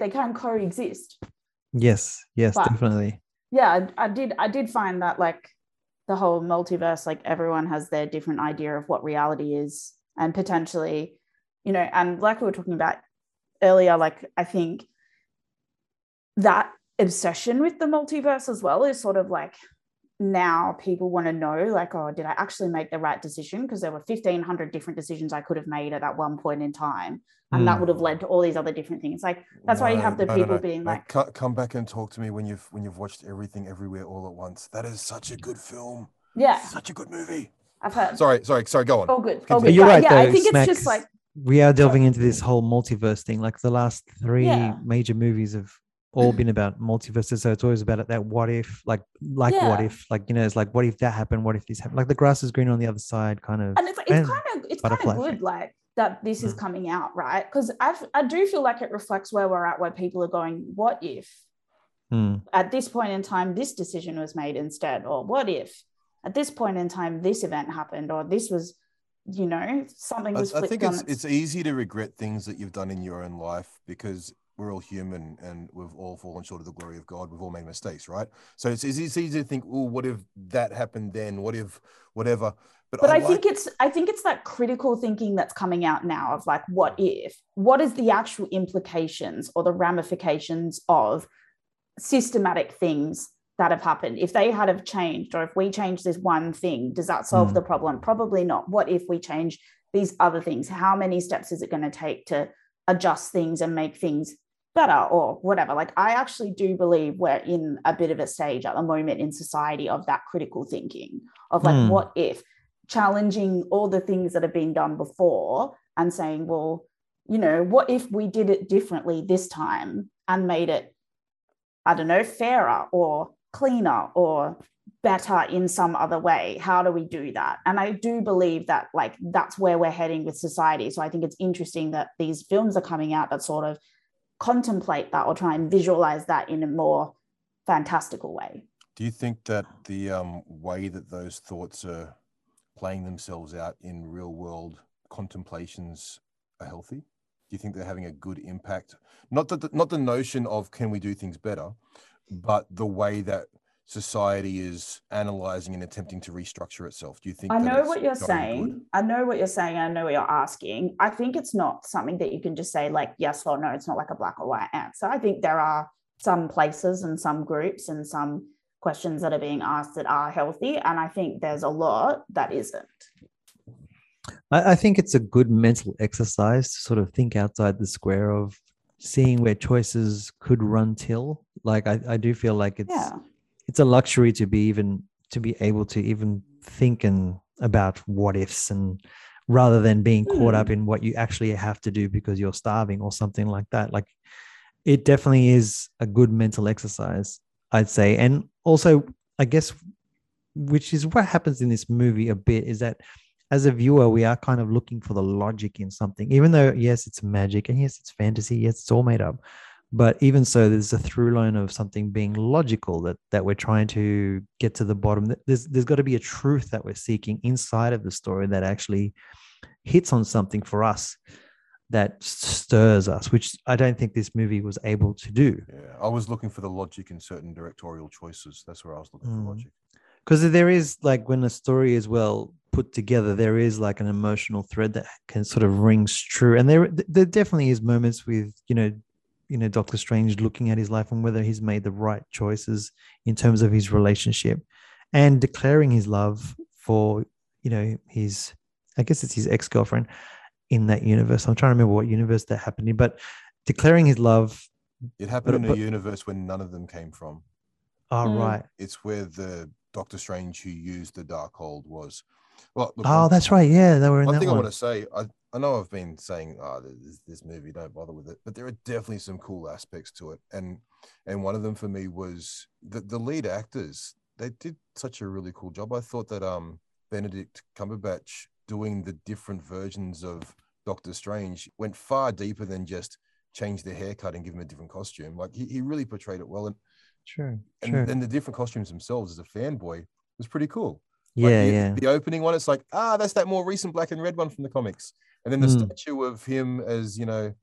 they can coexist. Yes, but definitely. Yeah, I did find that the whole multiverse, everyone has their different idea of what reality is, and potentially, and we were talking about earlier, I think that obsession with the multiverse as well is sort of now people want to know, oh, did I actually make the right decision? Because there were 1,500 different decisions I could have made at that one point in time, and that would have led to all these other different things. Why you have the people being come back and talk to me when you've watched Everything Everywhere All at Once. That is such a good film. Yeah, such a good movie. I've heard. Sorry. Go on. All good. You're right. Yeah, though, I think Smacks, it's just we are delving into this whole multiverse thing. The last three major movies have all been about multiverses, so it's always about that what if, what if, it's what if that happened, what if this happened, the grass is green on the other side kind of. And it's kind of good effect. That this is coming out, right? Because I do feel it reflects where we're at, where people are going, what if at this point in time this decision was made instead, or what if at this point in time this event happened, or this was something was flipped. I think it's easy to regret things that you've done in your own life, because we're all human and we've all fallen short of the glory of God. We've all made mistakes, right? So it's easy to think, oh, what if that happened then? What if whatever? But I think it's that critical thinking that's coming out now of what if? What is the actual implications or the ramifications of systematic things that have happened? If they had have changed, or if we change this one thing, does that solve the problem? Probably not. What if we change these other things? How many steps is it going to take to adjust things and make things better or whatever? I actually do believe we're in a bit of a stage at the moment in society of that critical thinking of what if, challenging all the things that have been done before and saying, well, what if we did it differently this time and made it, I don't know, fairer or cleaner or better in some other way? How do we do that? And I do believe that that's where we're heading with society. So I think it's interesting that these films are coming out that sort of contemplate that or try and visualize that in a more fantastical way. Do you think that the way that those thoughts are playing themselves out in real world contemplations are healthy? Do you think they're having a good impact? Not the notion of can we do things better, but the way that society is analyzing and attempting to restructure itself. Do you think? I know what you're saying. I know what you're asking. I think it's not something that you can just say like yes or no. It's not like a black or white answer. I think there are some places and some groups and some questions that are being asked that are healthy. And I think there's a lot that isn't. I think it's a good mental exercise to sort of think outside the square of seeing where choices could run till. Like I do feel like it's it's a luxury to be able to even think and about what ifs, and rather than being caught up in what you actually have to do because you're starving or something like that. Like it definitely is a good mental exercise, I'd say. And also, I guess, which is what happens in this movie a bit, is that as a viewer, we are kind of looking for the logic in something, even though, yes, it's magic and yes, it's fantasy. Yes, it's all made up. But even so, there's a through line of something being logical that we're trying to get to the bottom. There's got to be a truth that we're seeking inside of the story that actually hits on something for us that stirs us, which I don't think this movie was able to do. Yeah, I was looking for the logic in certain directorial choices. That's where I was looking for logic. Because there is, like, when a story is well put together, there is like an emotional thread that can sort of rings true. And there definitely is moments with, you know, Doctor Strange looking at his life and whether he's made the right choices in terms of his relationship and declaring his love for, you know, his, I guess it's his ex-girlfriend in that universe. I'm trying to remember what universe that happened in, but declaring his love. It happened in a universe where none of them came from. Oh, right. It's where the Doctor Strange who used the Darkhold was. Well, look, that's right. Yeah, they were in that one. I want to say, I know I've been saying, this movie, don't bother with it, but there are definitely some cool aspects to it. And one of them for me was the lead actors. They did such a really cool job. I thought that Benedict Cumberbatch doing the different versions of Doctor Strange went far deeper than just change the haircut and give him a different costume. Like he really portrayed it well. And then the different costumes themselves as a fanboy was pretty cool. Like the opening one, it's like, that's that more recent black and red one from the comics. And then the statue of him as, you know,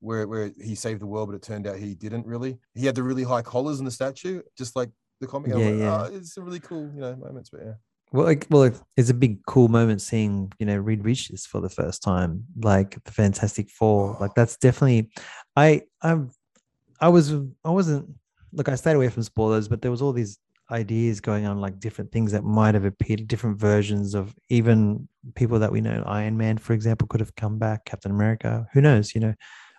where he saved the world, but it turned out he didn't really. He had the really high collars in the statue, just like the comic. It's a really cool, you know, moments. But yeah. Well, it's a big cool moment seeing, you know, Reed Richards for the first time, like the Fantastic Four. Like that's definitely, I stayed away from spoilers, but there was all these ideas going on, like different things that might have appeared, different versions of even people that we know. Iron Man, for example, could have come back, Captain America, who knows, you know.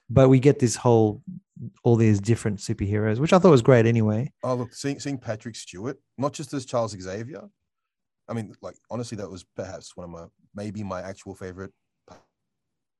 But we get all these different superheroes, which I thought was great anyway. Oh, look, seeing Patrick Stewart, not just as Charles Xavier. I mean, like, honestly, that was perhaps one of my actual favorite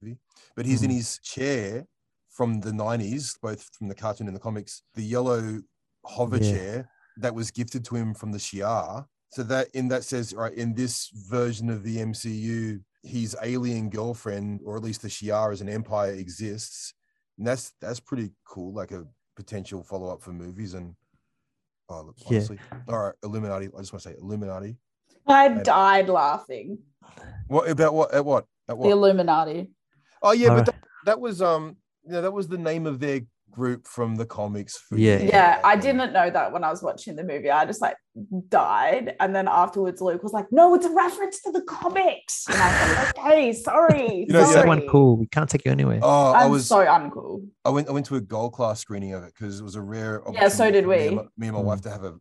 movie. But he's in his chair from the 90s, both from the cartoon and the comics, the yellow hover chair that was gifted to him from the Shi'ar. So that in that says, right, in this version of the MCU, his alien girlfriend, or at least the Shi'ar as an empire, exists. And that's pretty cool, like a potential follow-up for movies. And honestly, all right, Illuminati. I just want to say Illuminati. I died laughing. What about what? At what? At what? The Illuminati. Oh yeah, but that was that was the name of their group from the comics. I didn't know that when I was watching the movie. I just like died, and then afterwards, Luke was like, "No, it's a reference to the comics." And I was like, "Okay, sorry." Someone cool. We can't take you anywhere. Oh, I was so uncool. I went to a gold class screening of it because it was a rare. Yeah, so did we. Me and my wife to have a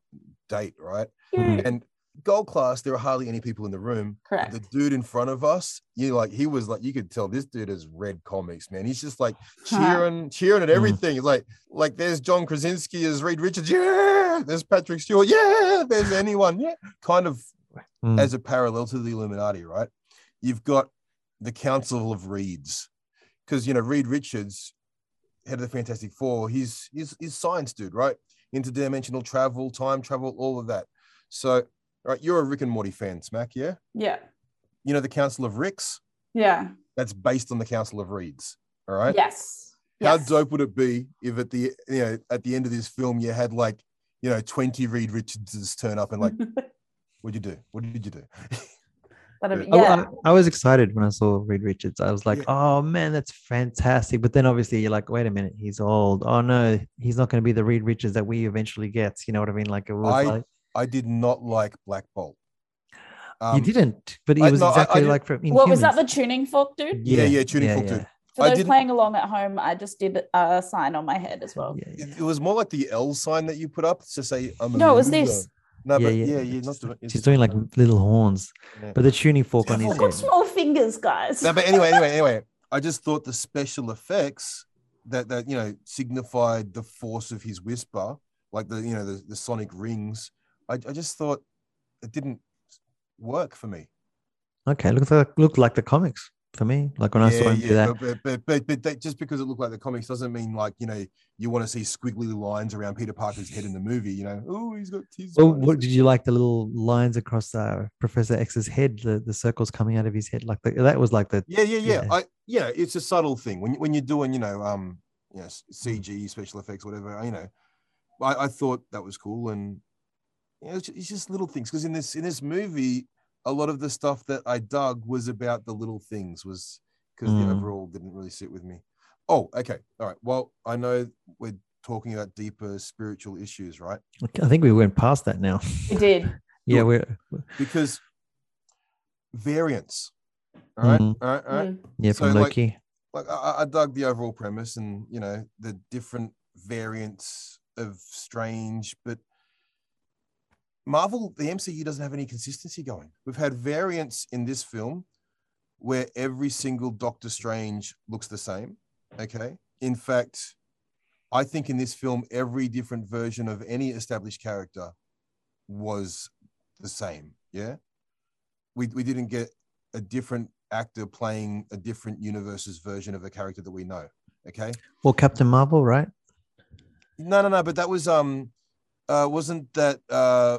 date, right? Mm-hmm. And gold class, there are hardly any people in the room. Correct. The dude in front of us, he was like, you could tell this dude has read comics, man. He's just like cheering at everything. It's like there's John Krasinski as Reed Richards, there's Patrick Stewart, there's anyone, kind of as a parallel to the Illuminati, right? You've got the Council of Reeds, because, you know, Reed Richards, head of the Fantastic Four, he's science dude, right? Interdimensional travel, time travel, all of that. So right, you're a Rick and Morty fan, Smack, yeah? Yeah. You know the Council of Ricks? Yeah. That's based on the Council of Reeds, all right? Yes. How dope would it be if at the end of this film you had like you know, 20 Reed Richards turn up and like, what did you do? I was excited when I saw Reed Richards. I was like, oh man, that's fantastic. But then obviously you're like, wait a minute, he's old. Oh no, he's not going to be the Reed Richards that we eventually get. You know what I mean? Like, it was I did not like Black Bolt. You didn't, but he was exactly like from Inhumans. What was that, the tuning fork dude? Yeah, tuning fork dude. For those playing along at home, I just did a sign on my head as well. Yeah. It was more like the L sign that you put up to say, "No, it was this." No, but you're not doing. She's doing like little horns, but the tuning fork on his head. Got small fingers, guys. No, but anyway, I just thought the special effects that you know signified the force of his whisper, like the you know the sonic rings. I just thought it didn't work for me. Okay, looked like the comics. For me, like when I saw him do that, but that, just because it looked like the comics doesn't mean like you know you want to see squiggly lines around Peter Parker's head in the movie. You know, oh, he's got. Well, what did you like? The little lines across Professor X's head, the circles coming out of his head, like that was like the. Yeah. It's a subtle thing when you're doing CG special effects, whatever. You know, I thought that was cool, and you know, it's just little things because in this movie. A lot of the stuff that I dug was about the little things, was because the overall didn't really sit with me. Oh, okay. All right. Well, I know we're talking about deeper spiritual issues, right? I think we went past that now. We did. Yeah. Because variance. All right. Yeah, so from Loki. I dug the overall premise and, you know, the different variants of strange, but Marvel, the MCU doesn't have any consistency going. We've had variants in this film where every single Doctor Strange looks the same, okay? In fact, I think in this film, every different version of any established character was the same, yeah? We didn't get a different actor playing a different universe's version of a character that we know, okay? Well, Captain Marvel, right? No, but that was... wasn't that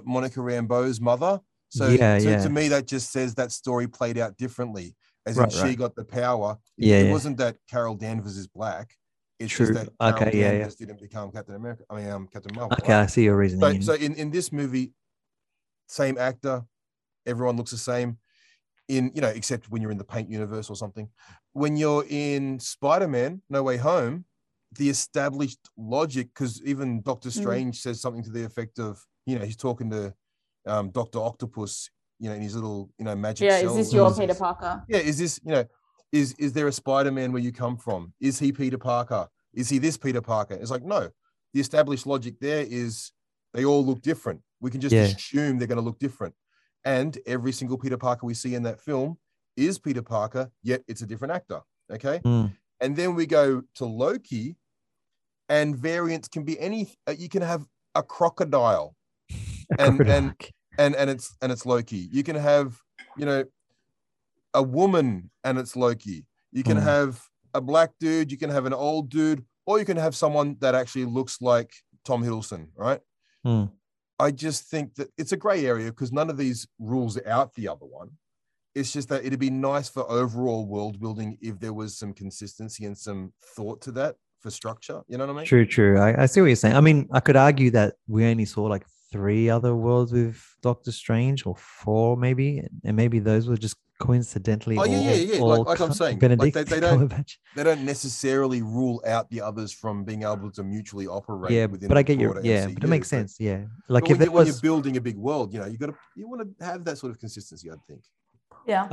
Monica Rambeau's mother? So to me, that just says that story played out differently, as if she got the power. It wasn't that Carol Danvers is black. It's true. Just that Carol Danvers didn't become Captain America. I mean, Captain Marvel. Okay, right? I see your reasoning. So in this movie, same actor, everyone looks the same. Except when you're in the paint universe or something. When you're in Spider-Man No Way Home, the established logic, because even Doctor Strange says something to the effect of, you know, he's talking to Dr. Octopus, you know, in his little, you know, magic cell. Is this your Peter Parker? Yeah, is this, you know, is there a Spider-Man where you come from? Is he Peter Parker? Is he this Peter Parker? It's like, no. The established logic there is they all look different. We can just assume they're going to look different. And every single Peter Parker we see in that film is Peter Parker, yet it's a different actor, okay? Mm. And then we go to Loki, and variants can be any. You can have a crocodile, and it's Loki. You can have, you know, a woman, and it's Loki. You can have a black dude. You can have an old dude, or you can have someone that actually looks like Tom Hiddleston, right? Mm. I just think that it's a gray area because none of these rules out the other one. It's just that it'd be nice for overall world building if there was some consistency and some thought to that for structure. You know what I mean? True. I see what you're saying. I mean, I could argue that we only saw like 3 other worlds with Doctor Strange, or 4 maybe, and maybe those were just coincidentally. Like I'm saying, Benedict, like they don't necessarily rule out the others from being able to mutually operate. Yeah, within but I get your MCU, but it makes sense. Yeah, like if when you're building a big world, you know, you want to have that sort of consistency, I'd think. Yeah,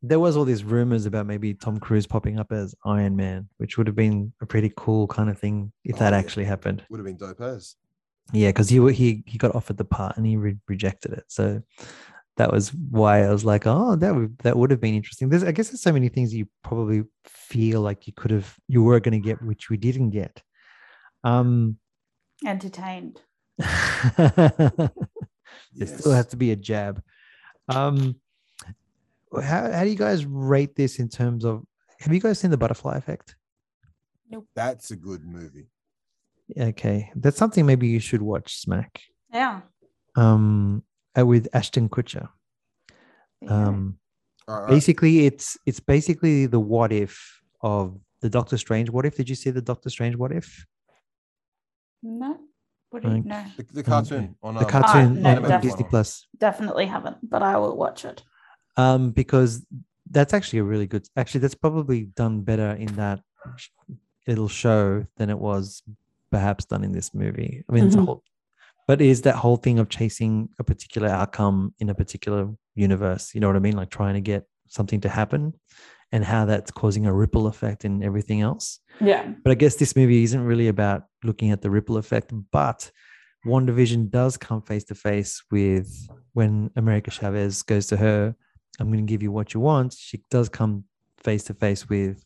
there was all these rumors about maybe Tom Cruise popping up as Iron Man, which would have been a pretty cool kind of thing if that actually happened. Would have been dope as. Yeah, because he got offered the part and he rejected it, so that was why I was like, oh, that would have been interesting. There's, I guess, there's so many things you probably feel like you were going to get, which we didn't get. Entertained. There still has to be a jab. How do you guys rate this in terms of, have you guys seen The Butterfly Effect? Nope. That's a good movie. Okay. That's something maybe you should watch, Smack. Yeah. With Ashton Kutcher. Basically it's basically the what if of the Doctor Strange what if. Did you see the Doctor Strange what if? No. What do you know? The cartoon on Disney Plus. Definitely haven't, but I will watch it. Because that's actually a really good. Actually, that's probably done better in that little show than it was perhaps done in this movie. I mean, it's a whole. But it is that whole thing of chasing a particular outcome in a particular universe. You know what I mean? Like trying to get something to happen, and how that's causing a ripple effect in everything else. Yeah. But I guess this movie isn't really about looking at the ripple effect, but WandaVision does come face to face with when America Chavez goes to her, I'm going to give you what you want. She does come face to face with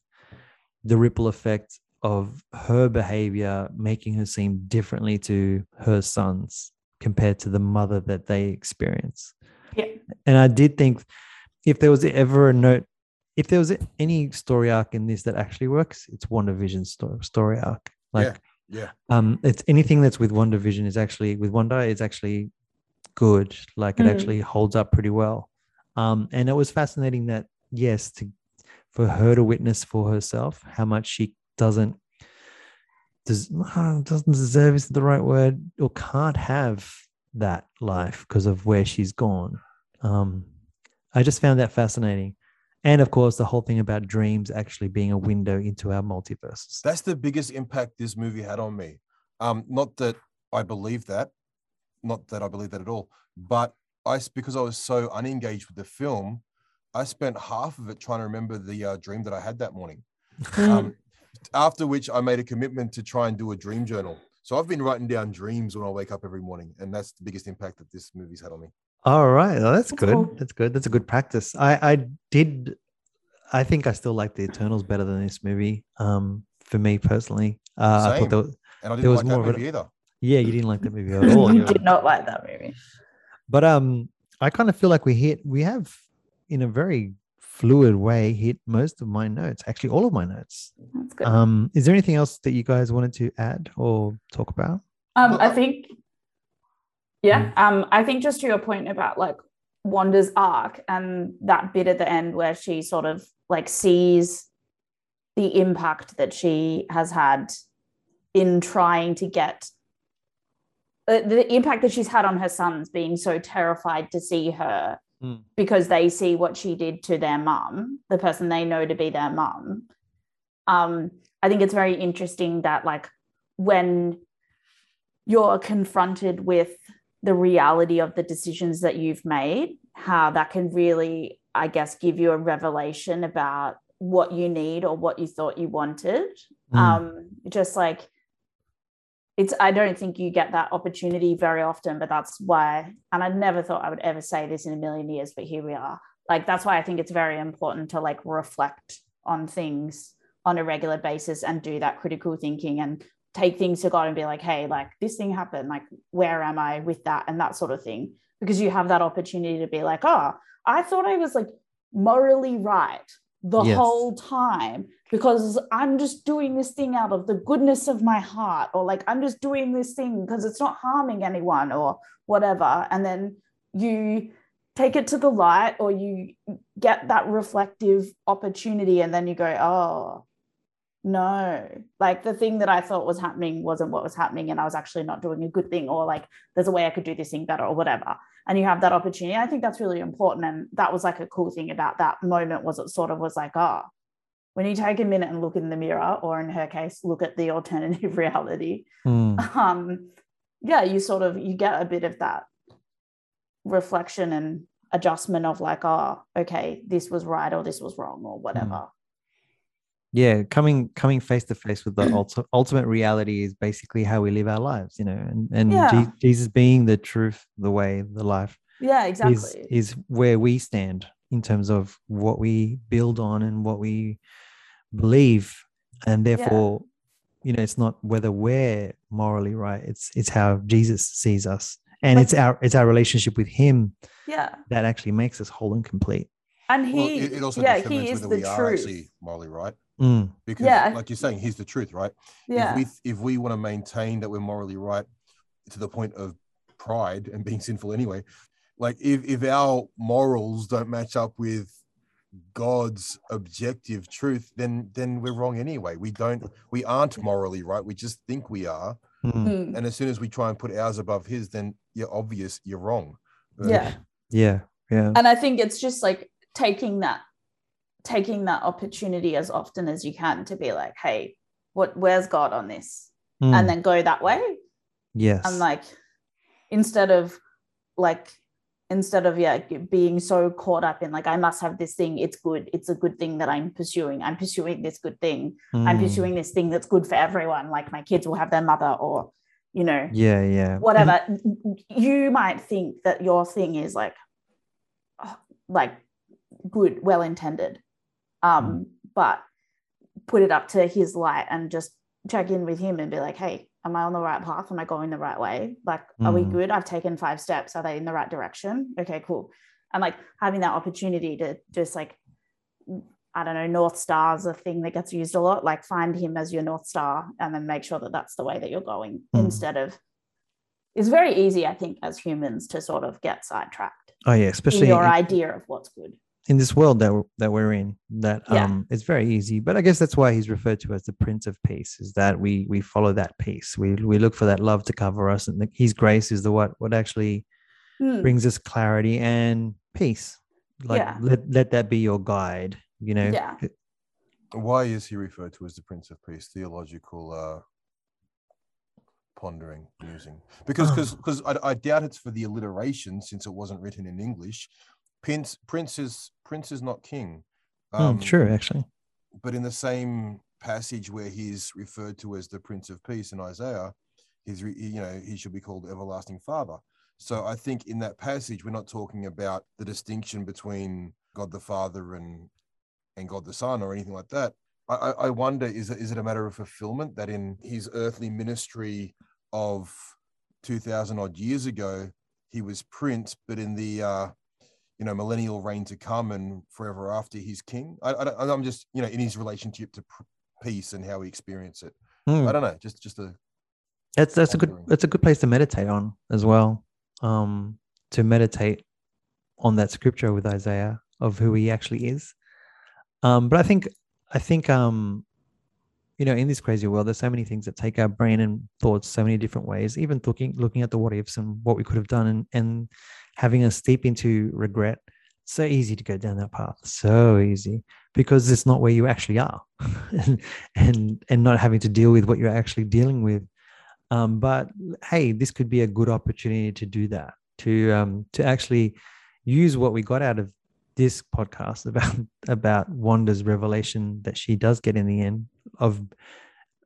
the ripple effect of her behavior, making her seem differently to her sons compared to the mother that they experience. Yeah. And I did think if there was ever a note, if there was any story arc in this that actually works, it's WandaVision's story arc. Like, yeah. It's anything that's with WandaVision is actually with Wanda is actually good. Like it actually holds up pretty well. And it was fascinating that for her to witness for herself how much she doesn't deserve is the right word or can't have that life because of where she's gone. I just found that fascinating. And, of course, the whole thing about dreams actually being a window into our multiverses. That's the biggest impact this movie had on me. Not that I believe that at all, but because I was so unengaged with the film, I spent half of it trying to remember the dream that I had that morning. After which I made a commitment to try and do a dream journal. So I've been writing down dreams when I wake up every morning, and that's the biggest impact that this movie's had on me. All right. Well, that's good. Cool. That's good. That's a good practice. I think I still like the Eternals better than this movie. For me personally, I thought I didn't like that movie either. Yeah, you didn't like that movie at all. You did not like that movie. But I kind of feel like we have in a very fluid way hit most of my notes. Actually, all of my notes. That's good. Is there anything else that you guys wanted to add or talk about? I think just to your point about like Wanda's arc and that bit at the end where she sort of like sees the impact that she has had in trying to get the impact that she's had on her sons being so terrified to see her because they see what she did to their mum, the person they know to be their mum. I think it's very interesting that like when you're confronted with the reality of the decisions that you've made, how that can really, I guess, give you a revelation about what you need or what you thought you wanted. Just like I don't think you get that opportunity very often, but that's why, and I never thought I would ever say this in a million years, but here we are. Like, that's why I think it's very important to like reflect on things on a regular basis and do that critical thinking and take things to God and be like, hey, like this thing happened, like where am I with that and that sort of thing, because you have that opportunity to be like, oh, I thought I was like morally right the whole time because I'm just doing this thing out of the goodness of my heart, or like I'm just doing this thing because it's not harming anyone or whatever, and then you take it to the light or you get that reflective opportunity and then you go, oh, no, like the thing that I thought was happening wasn't what was happening, and I was actually not doing a good thing, or like there's a way I could do this thing better or whatever, and you have that opportunity. I think that's really important, and that was like a cool thing about that moment was it sort of was like, oh, when you take a minute and look in the mirror, or in her case look at the alternative reality, you sort of you get a bit of that reflection and adjustment of like, oh, okay, this was right or this was wrong or whatever. Yeah, coming face to face with the ultimate reality is basically how we live our lives, you know, Jesus being the truth, the way, the life. Yeah, exactly. Is where we stand in terms of what we build on and what we believe, and therefore, you know, it's not whether we're morally right. It's how Jesus sees us, and like, it's our relationship with Him. Yeah, that actually makes us whole and complete. And He is the truth. Actually morally right. Because like you're saying, He's the truth, right? Yeah. If we want to maintain that we're morally right to the point of pride and being sinful anyway, like if our morals don't match up with God's objective truth, then we're wrong anyway. We aren't morally right. We just think we are. Mm. And as soon as we try and put ours above his, then you're wrong. Yeah. And I think it's just like taking that opportunity as often as you can to be like, hey, where's God on this? Mm. And then go that way. Yes. And like instead of being so caught up in like, I must have this thing, it's good, it's a good thing that I'm pursuing this good thing, I'm pursuing this thing that's good for everyone, like my kids will have their mother or whatever. You might think that your thing is like good, well-intended, but put it up to his light and just check in with him and be like, hey, am I on the right path? Am I going the right way? Like, are we good? I've taken 5 steps. Are they in the right direction? Okay, cool. And like having that opportunity to just like, I don't know, North Star's a thing that gets used a lot. Like find him as your North Star and then make sure that that's the way that you're going instead of, it's very easy, I think, as humans to sort of get sidetracked. Oh yeah, especially in your idea of what's good. In this world that we're in, it's very easy, but I guess that's why he's referred to as the Prince of Peace. Is that we follow that peace, we look for that love to cover us, and His grace is the what actually brings us clarity and peace. Let that be your guide. Why is he referred to as the Prince of Peace? Theological pondering, musing, because I doubt it's for the alliteration since it wasn't written in English. Prince is not king. True, actually. But in the same passage where he's referred to as the Prince of Peace in Isaiah, he should be called Everlasting Father. So I think in that passage, we're not talking about the distinction between God the Father and God the Son or anything like that. I wonder, is it a matter of fulfillment that in his earthly ministry of 2,000 odd years ago, he was prince, but in the millennial reign to come and forever after, he's king. I'm just, in his relationship to peace and how he experiences it. I don't know. That's a good place to meditate on as well. To meditate on that scripture with Isaiah of who he actually is. But I think in this crazy world, there's so many things that take our brain and thoughts so many different ways. Even looking at the what ifs and what we could have done and having us steep into regret. So easy to go down that path, so easy, because it's not where you actually are and not having to deal with what you're actually dealing with. But hey, this could be a good opportunity to do that, to actually use what we got out of this podcast about Wanda's revelation that she does get in the end of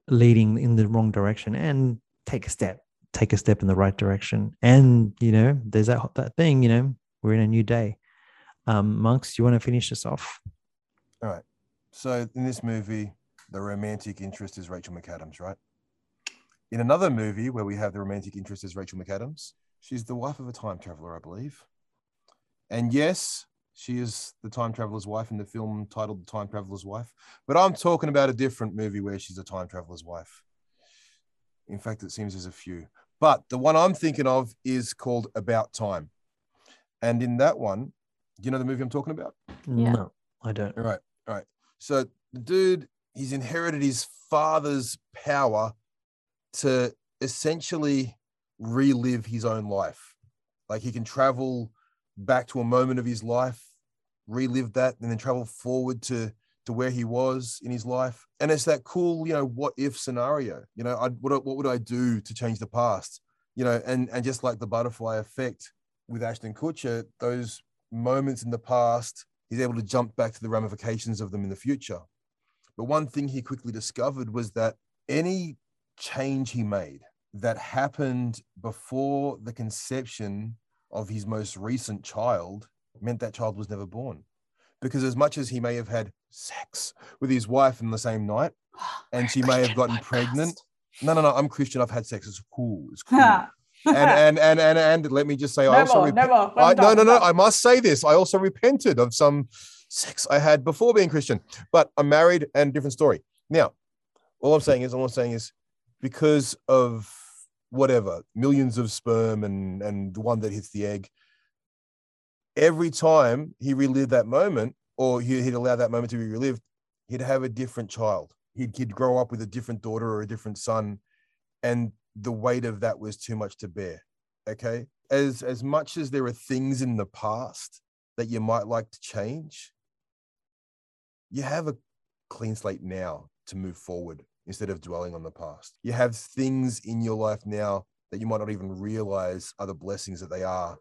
leading in the wrong direction and take a step in the right direction. And, there's that thing, we're in a new day. Monks, do you want to finish this off? All right. So in this movie, the romantic interest is Rachel McAdams, right? In another movie where we have the romantic interest is Rachel McAdams, she's the wife of a time traveler, I believe. And yes, she is the time traveler's wife in the film titled The Time Traveler's Wife. But I'm talking about a different movie where she's a time traveler's wife. In fact, it seems there's a few. But the one I'm thinking of is called About Time. And in that one, do you know the movie I'm talking about? Yeah. No, I don't. All right. So the dude, he's inherited his father's power to essentially relive his own life. Like he can travel back to a moment of his life, relive that, and then travel forward to where he was in his life. And it's that cool, what if scenario, what would I do to change the past? And just like the Butterfly Effect with Ashton Kutcher, those moments in the past, he's able to jump back to the ramifications of them in the future. But one thing he quickly discovered was that any change he made that happened before the conception of his most recent child meant that child was never born. Because as much as he may have had sex with his wife in the same night and she may have gotten pregnant. No, I'm Christian. I've had sex. It's cool. and let me just say, I must say this. I also repented of some sex I had before being Christian, but I'm married and different story. Now, all I'm saying is because of whatever, millions of sperm and the one that hits the egg, every time he relived that moment, or he'd allow that moment to be relived, he'd have a different child. He'd grow up with a different daughter or a different son, and the weight of that was too much to bear. Okay, as much as there are things in the past that you might like to change, you have a clean slate now to move forward instead of dwelling on the past. You have things in your life now that you might not even realize are the blessings that they are,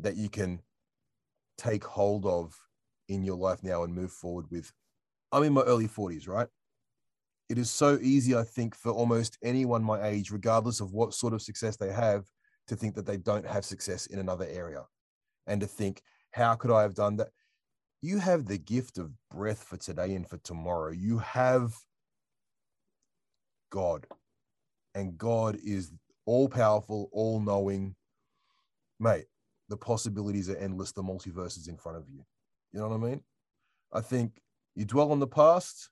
that you can take hold of in your life now and move forward with. I'm in my early 40s, right? It is so easy, I think, for almost anyone my age, regardless of what sort of success they have, to think that they don't have success in another area and to think, how could I have done that? You have the gift of breath for today and for tomorrow. You have God, and God is all-powerful, all-knowing. Mate, the possibilities are endless. The multiverse is in front of you. You know what I mean? I think you dwell on the past.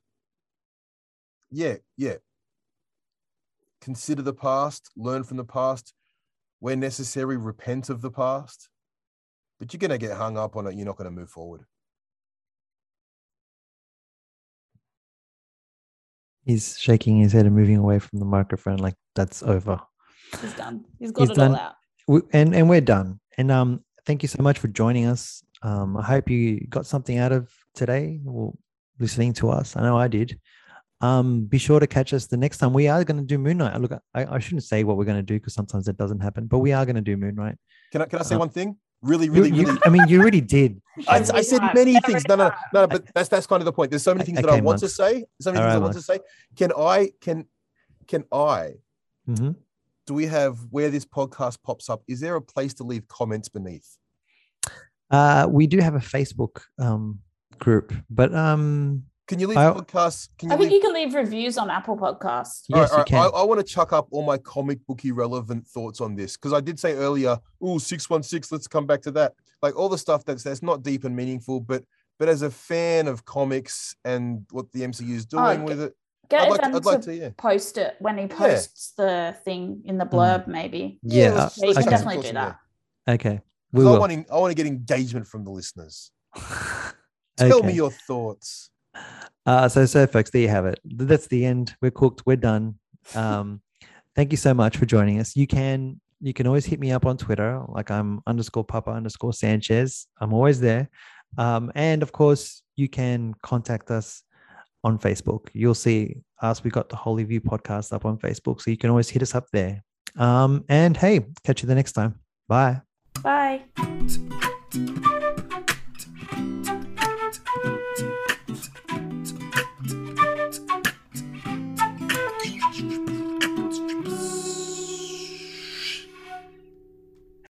Yeah. Consider the past, learn from the past. Where necessary, repent of the past. But you're going to get hung up on it. You're not going to move forward. He's shaking his head and moving away from the microphone like that's over. He's done. He's got it all out. And we're done. And thank you so much for joining us. I hope you got something out of today or listening to us. I know I did. Be sure to catch us the next time. We are going to do Moon Knight. Look, I shouldn't say what we're going to do because sometimes that doesn't happen, but we are going to do Moon Knight. Can I say one thing? Really. I mean, you really did. I said many things. No. But that's kind of the point. There's so many things that I want to say. So many things I want to say. Can I? Mm-hmm. Do we have where this podcast pops up? Is there a place to leave comments beneath? We do have a Facebook group, but can you leave podcasts? I think you can leave reviews on Apple Podcasts. Yes, right, you can. I want to chuck up all my comic booky relevant thoughts on this because I did say earlier, 616, let's come back to that. Like all the stuff that's not deep and meaningful, but as a fan of comics and what the MCU is doing with it, I'd like to post it when he posts the thing in the blurb, maybe. Yeah, you can definitely do that. Okay. I want to get engagement from the listeners. Tell me your thoughts. So folks, there you have it. That's the end. We're cooked. We're done. Thank you so much for joining us. You can always hit me up on Twitter. Like I'm _Papa_Sanchez. I'm always there. And of course you can contact us on Facebook. You'll see us. We got the Holy View podcast up on Facebook. So you can always hit us up there. And hey, catch you the next time. Bye.